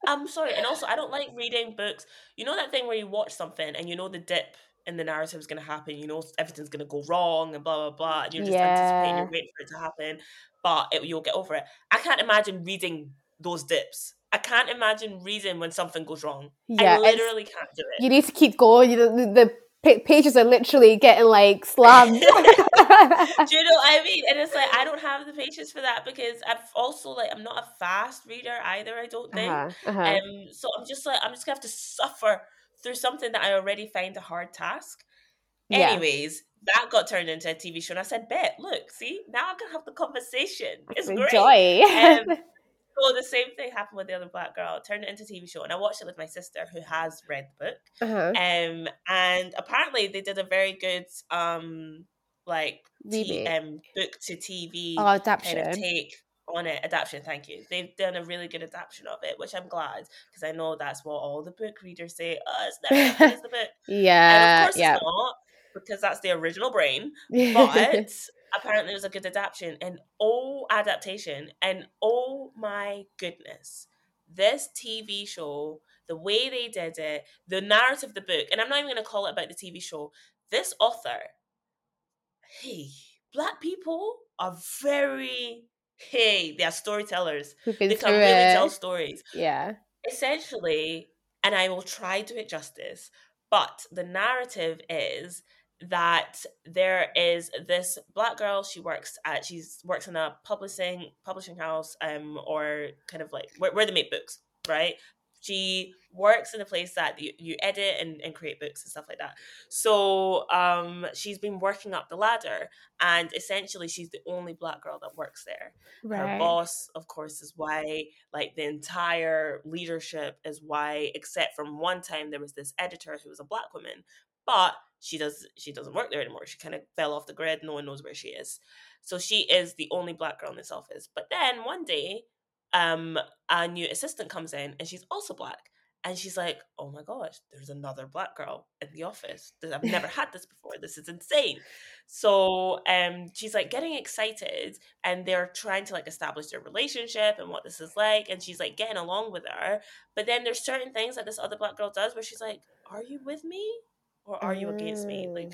I'm sorry. And also, I don't like reading books. You know that thing where you watch something and you know the dip in the narrative is going to happen. You know everything's going to go wrong and blah, blah, blah. And you're just yeah. anticipating, you're waiting for it to happen. But it, you'll get over it. I can't imagine reading those dips. I can't imagine reading when something goes wrong. Yeah, I literally can't do it. You need to keep going. You, the... the pages are literally getting like slammed. Do you know what I mean? And it's like, I don't have the patience for that because I've also like, I'm not a fast reader either, I don't think. Uh-huh, uh-huh. Um, so I'm just like, I'm just gonna have to suffer through something that I already find a hard task. Yeah. Anyways, that got turned into a T V show and I said, bet, look, see, now I can have the conversation. It's Enjoy. great. Um, So the same thing happened with The Other Black Girl. Turned it into a T V show, and I watched it with my sister, who has read the book. Uh-huh. Um, and apparently they did a very good um, like t- um, book to T V oh, adaptation. Kind of take on it. Adaptation, thank you. They've done a really good adaptation of it, which I'm glad because I know that's what all the book readers say. Oh, it's never as the book. Yeah, and of course yeah. it's not because that's the original brain, but. Apparently it was a good adaptation and oh adaptation and oh my goodness, this T V show, the way they did it, the narrative of the book, and I'm not even going to call it about the T V show. This author, hey, black people are very, hey, they are storytellers. They can really it. tell stories. Yeah. Essentially, and I will try to do it justice, but the narrative is that there is this black girl. She works at she's works in a publishing publishing house, um, or kind of like where, where they make books, right? She works in a place that you, you edit and, and create books and stuff like that. So um, she's been working up the ladder, and essentially she's the only black girl that works there. Right. Her boss, of course, is white. Like the entire leadership is white, except from one time there was this editor who was a black woman, but She does. She doesn't work there anymore. She kind of fell off the grid. No one knows where she is. So she is the only black girl in this office. But then one day, um, a new assistant comes in, and she's also black. And she's like, "Oh my gosh, there's another black girl in the office. I've never had this before. This is insane." So um, she's like getting excited, and they're trying to like establish their relationship and what this is like. And she's like getting along with her. But then there's certain things that this other black girl does where she's like, "Are you with me? Or are you against me? Like,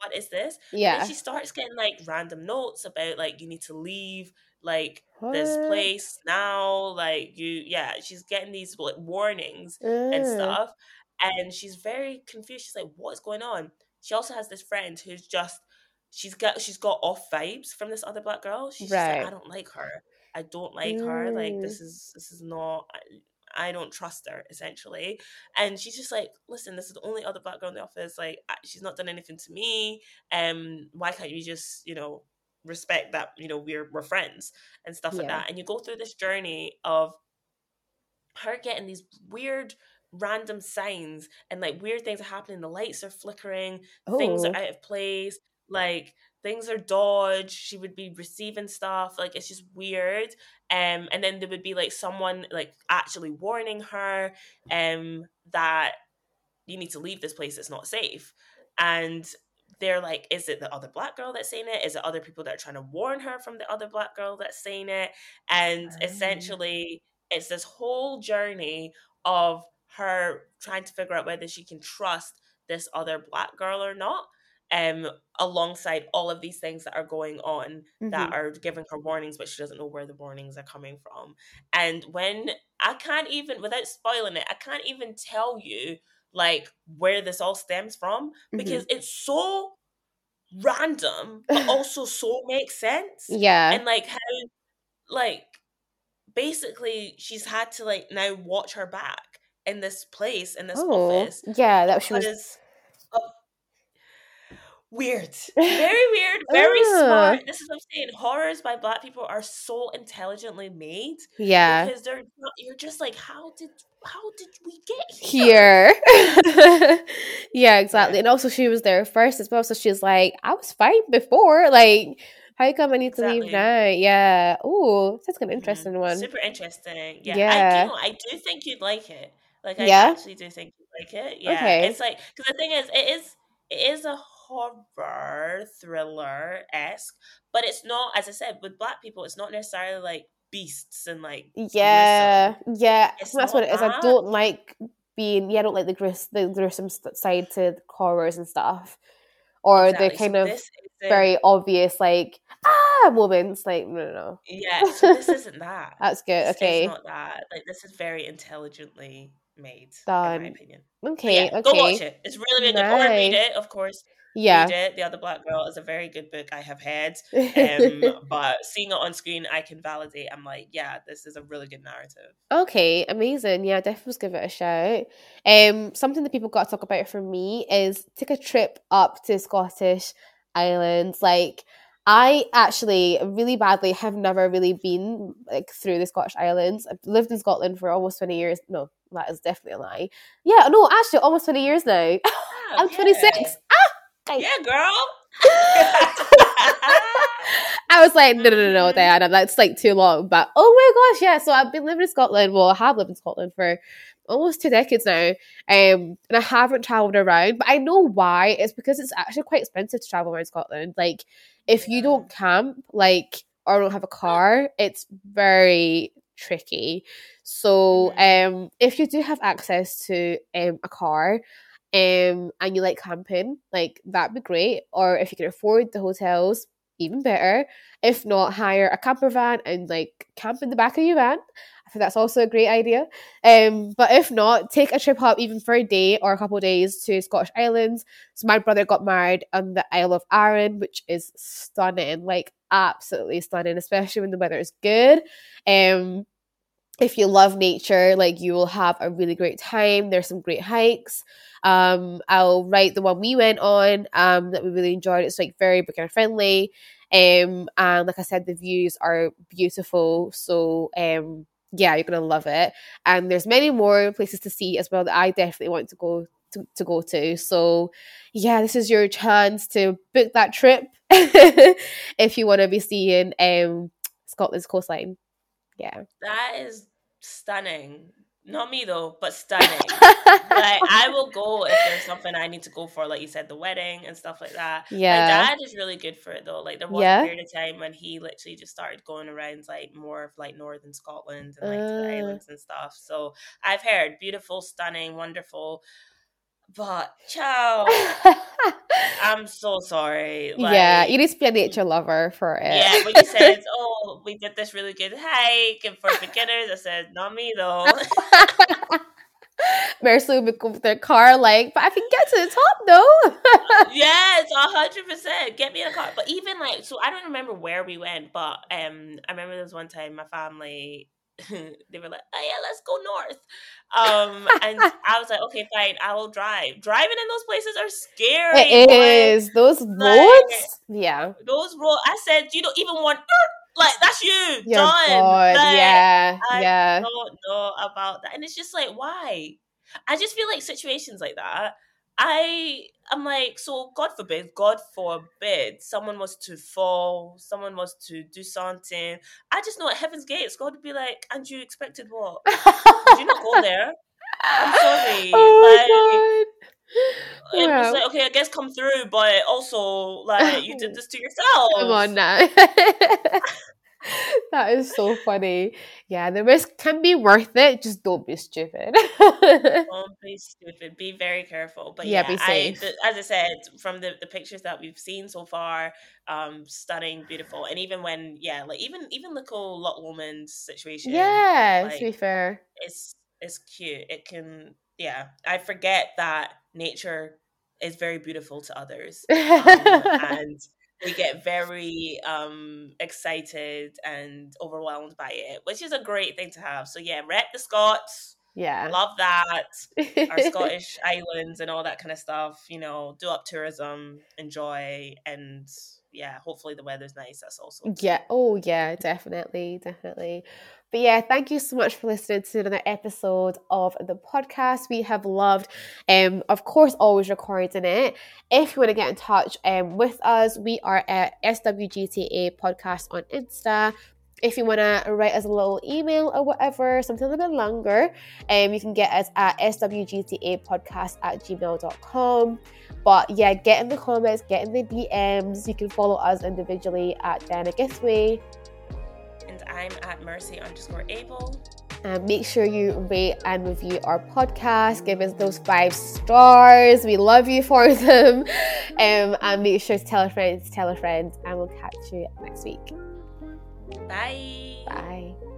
what is this?" Yeah. And she starts getting like random notes about like, you need to leave like what? this place now. Like you, yeah, she's getting these like warnings mm. and stuff. And she's very confused. She's like, what's going on? She also has this friend who's just, she's got, she's got off vibes from this other black girl. She's right. just like, I don't like her. I don't like mm. her. Like this is, this is not, I don't trust her, essentially. And she's just like, listen, this is the only other black girl in the office. Like, she's not done anything to me. Um, why can't you just, you know, respect that, you know, we're we're friends and stuff yeah. like that. And you go through this journey of her getting these weird random signs and like weird things are happening. The lights are flickering. Ooh. Things are out of place. Like, things are dodge. She would be receiving stuff. Like, it's just weird. Um, and then there would be, like, someone, like, actually warning her um, that you need to leave this place. It's not safe. And they're like, is it the other black girl that's saying it? Is it other people that are trying to warn her from the other black girl that's saying it? And um. essentially, it's this whole journey of her trying to figure out whether she can trust this other black girl or not, um, alongside all of these things that are going on mm-hmm. that are giving her warnings, but she doesn't know where the warnings are coming from. And when I can't even, without spoiling it, I can't even tell you like where this all stems from because mm-hmm. it's so random, but also so makes sense. Yeah. And like how, like, basically she's had to like now watch her back in this place, in this oh, office. Yeah, that she was uh, weird. Very weird, very oh. smart. This is what I'm saying. Horrors by black people are so intelligently made. Yeah. Because they're not, you're just like, how did how did we get here? here. Yeah, exactly. And also she was there first as well. So she's like, I was fine before. Like, how come I need exactly. to leave now? Yeah. Ooh, that's an interesting mm-hmm. one. Super interesting. Yeah. yeah. I do I do think you'd like it. Like, I yeah? actually do think you'd like it. Yeah. Okay. It's like, because the thing is, it is it is a horror thriller-esque, but it's not, as I said, with black people, it's not necessarily like beasts and like yeah, gruesome. Yeah. It's that's what it is. That. I don't like being, yeah, I don't like the, gris- the gruesome side to horrors and stuff. Or exactly. the kind so of very it. Obvious, like, ah, moments. Like, no, no, no. Yeah, so this isn't that. That's good, this, okay. It's not that. Like, this is very intelligently made, done. In my opinion. Okay, yeah, okay. Go watch it. It's really, really nice. Good. Or read it, of course. Yeah. Read it. The Other Black Girl is a very good book I have had. Um, but seeing it on screen, I can validate. I'm like, yeah, this is a really good narrative. Okay, amazing. Yeah, definitely give it a shout. Um, something that people got to talk about for me is take a trip up to Scottish Islands. Like, I actually really badly have never really been like through the Scottish Islands. I've lived in Scotland for almost twenty years. No, that is definitely a lie. Yeah, no, actually almost twenty years now. Okay. I'm twenty-six. Ah! I, yeah, girl. I was like, no, no, no, no, Diana, that's like too long. But oh my gosh, yeah. So I've been living in Scotland. Well, I have lived in Scotland for almost two decades now, um, and I haven't travelled around. But I know why. It's because it's actually quite expensive to travel around Scotland. Like, if you don't camp, like, or don't have a car, it's very tricky. So, um, if you do have access to um a car. Um, and you like camping, like that'd be great. Or if you can afford the hotels, even better. If not, hire a camper van and like camp in the back of your van. I think that's also a great idea. Um, but if not, take a trip up even for a day or a couple of days to Scottish Islands. So my brother got married on the Isle of Arran, which is stunning, like absolutely stunning, especially when the weather is good. Um, if you love nature, like you will have a really great time. There's some great hikes. Um, I'll write the one we went on um, that we really enjoyed. It's like very beginner friendly. Um, and like I said, the views are beautiful. So um, yeah, you're going to love it. And there's many more places to see as well that I definitely want to go to, to go to. So yeah, this is your chance to book that trip if you want to be seeing um, Scotland's coastline. Yeah, that is stunning. Not me though, but stunning. Like, I will go if there's something I need to go for, like you said, the wedding and stuff like that. Yeah, my dad is really good for it though. Like, there was yeah. a period of time when he literally just started going around like more of like northern Scotland and like uh. the islands and stuff. So I've heard beautiful, stunning, wonderful. But child, I'm so sorry. Like, yeah, you need to be a nature lover for it. Yeah, when you said, "Oh, we did this really good hike," and for beginners, I said, "Not me though." Mercy would go with their car, like, but I can get to the top though. Yes, a hundred percent. Get me in a car. But even like, so I don't remember where we went, but um, I remember there was one time my family. They were like, oh yeah, let's go north. Um, and I was like, okay, fine, I will drive. Driving in those places are scary. It boy. Is. Those like, roads? Yeah. Those roads. I said, you don't even want, like, that's you. You're done. God. Like, yeah. I yeah. don't know about that. And it's just like, why? I just feel like situations like that, I am like, so God forbid, God forbid, someone was to fall, someone was to do something. I just know at Heaven's Gates, God would be like, and you expected what? Did you not go there? I'm sorry. Oh like, it was like, okay, I guess come through, but also, like, you did this to yourself. Come on now. That is so funny. Yeah, the risk can be worth it. Just don't be stupid. Don't be stupid. Be very careful. But yeah, yeah be safe. I, th- as I said, from the, the pictures that we've seen so far, um, stunning, beautiful. And even when, yeah, like even even the Nicole Lottwoman's situation. Yeah, like, to be fair. It's, it's cute. It can, yeah. I forget that nature is very beautiful to others. Um, and we get very um, excited and overwhelmed by it, which is a great thing to have. So yeah, rep the Scots. Yeah, love that. Our Scottish islands and all that kind of stuff. You know, do up tourism, enjoy, and yeah, hopefully the weather's nice. That's also yeah. Oh yeah, definitely, definitely. But yeah, thank you so much for listening to another episode of the podcast. We have loved, um, of course, always recording it. If you want to get in touch um, with us, we are at S W G T A Podcast on Insta. If you want to write us a little email or whatever, something a little bit longer, um, you can get us at S W G T A podcast at gmail dot com. But yeah, get in the comments, get in the D Ms. You can follow us individually at Diana Githway. I'm at Mercy underscore Abel. And make sure you rate and review our podcast. Give us those five stars. We love you for them. Um, and make sure to tell a friend to tell a friend. And we'll catch you next week. Bye. Bye.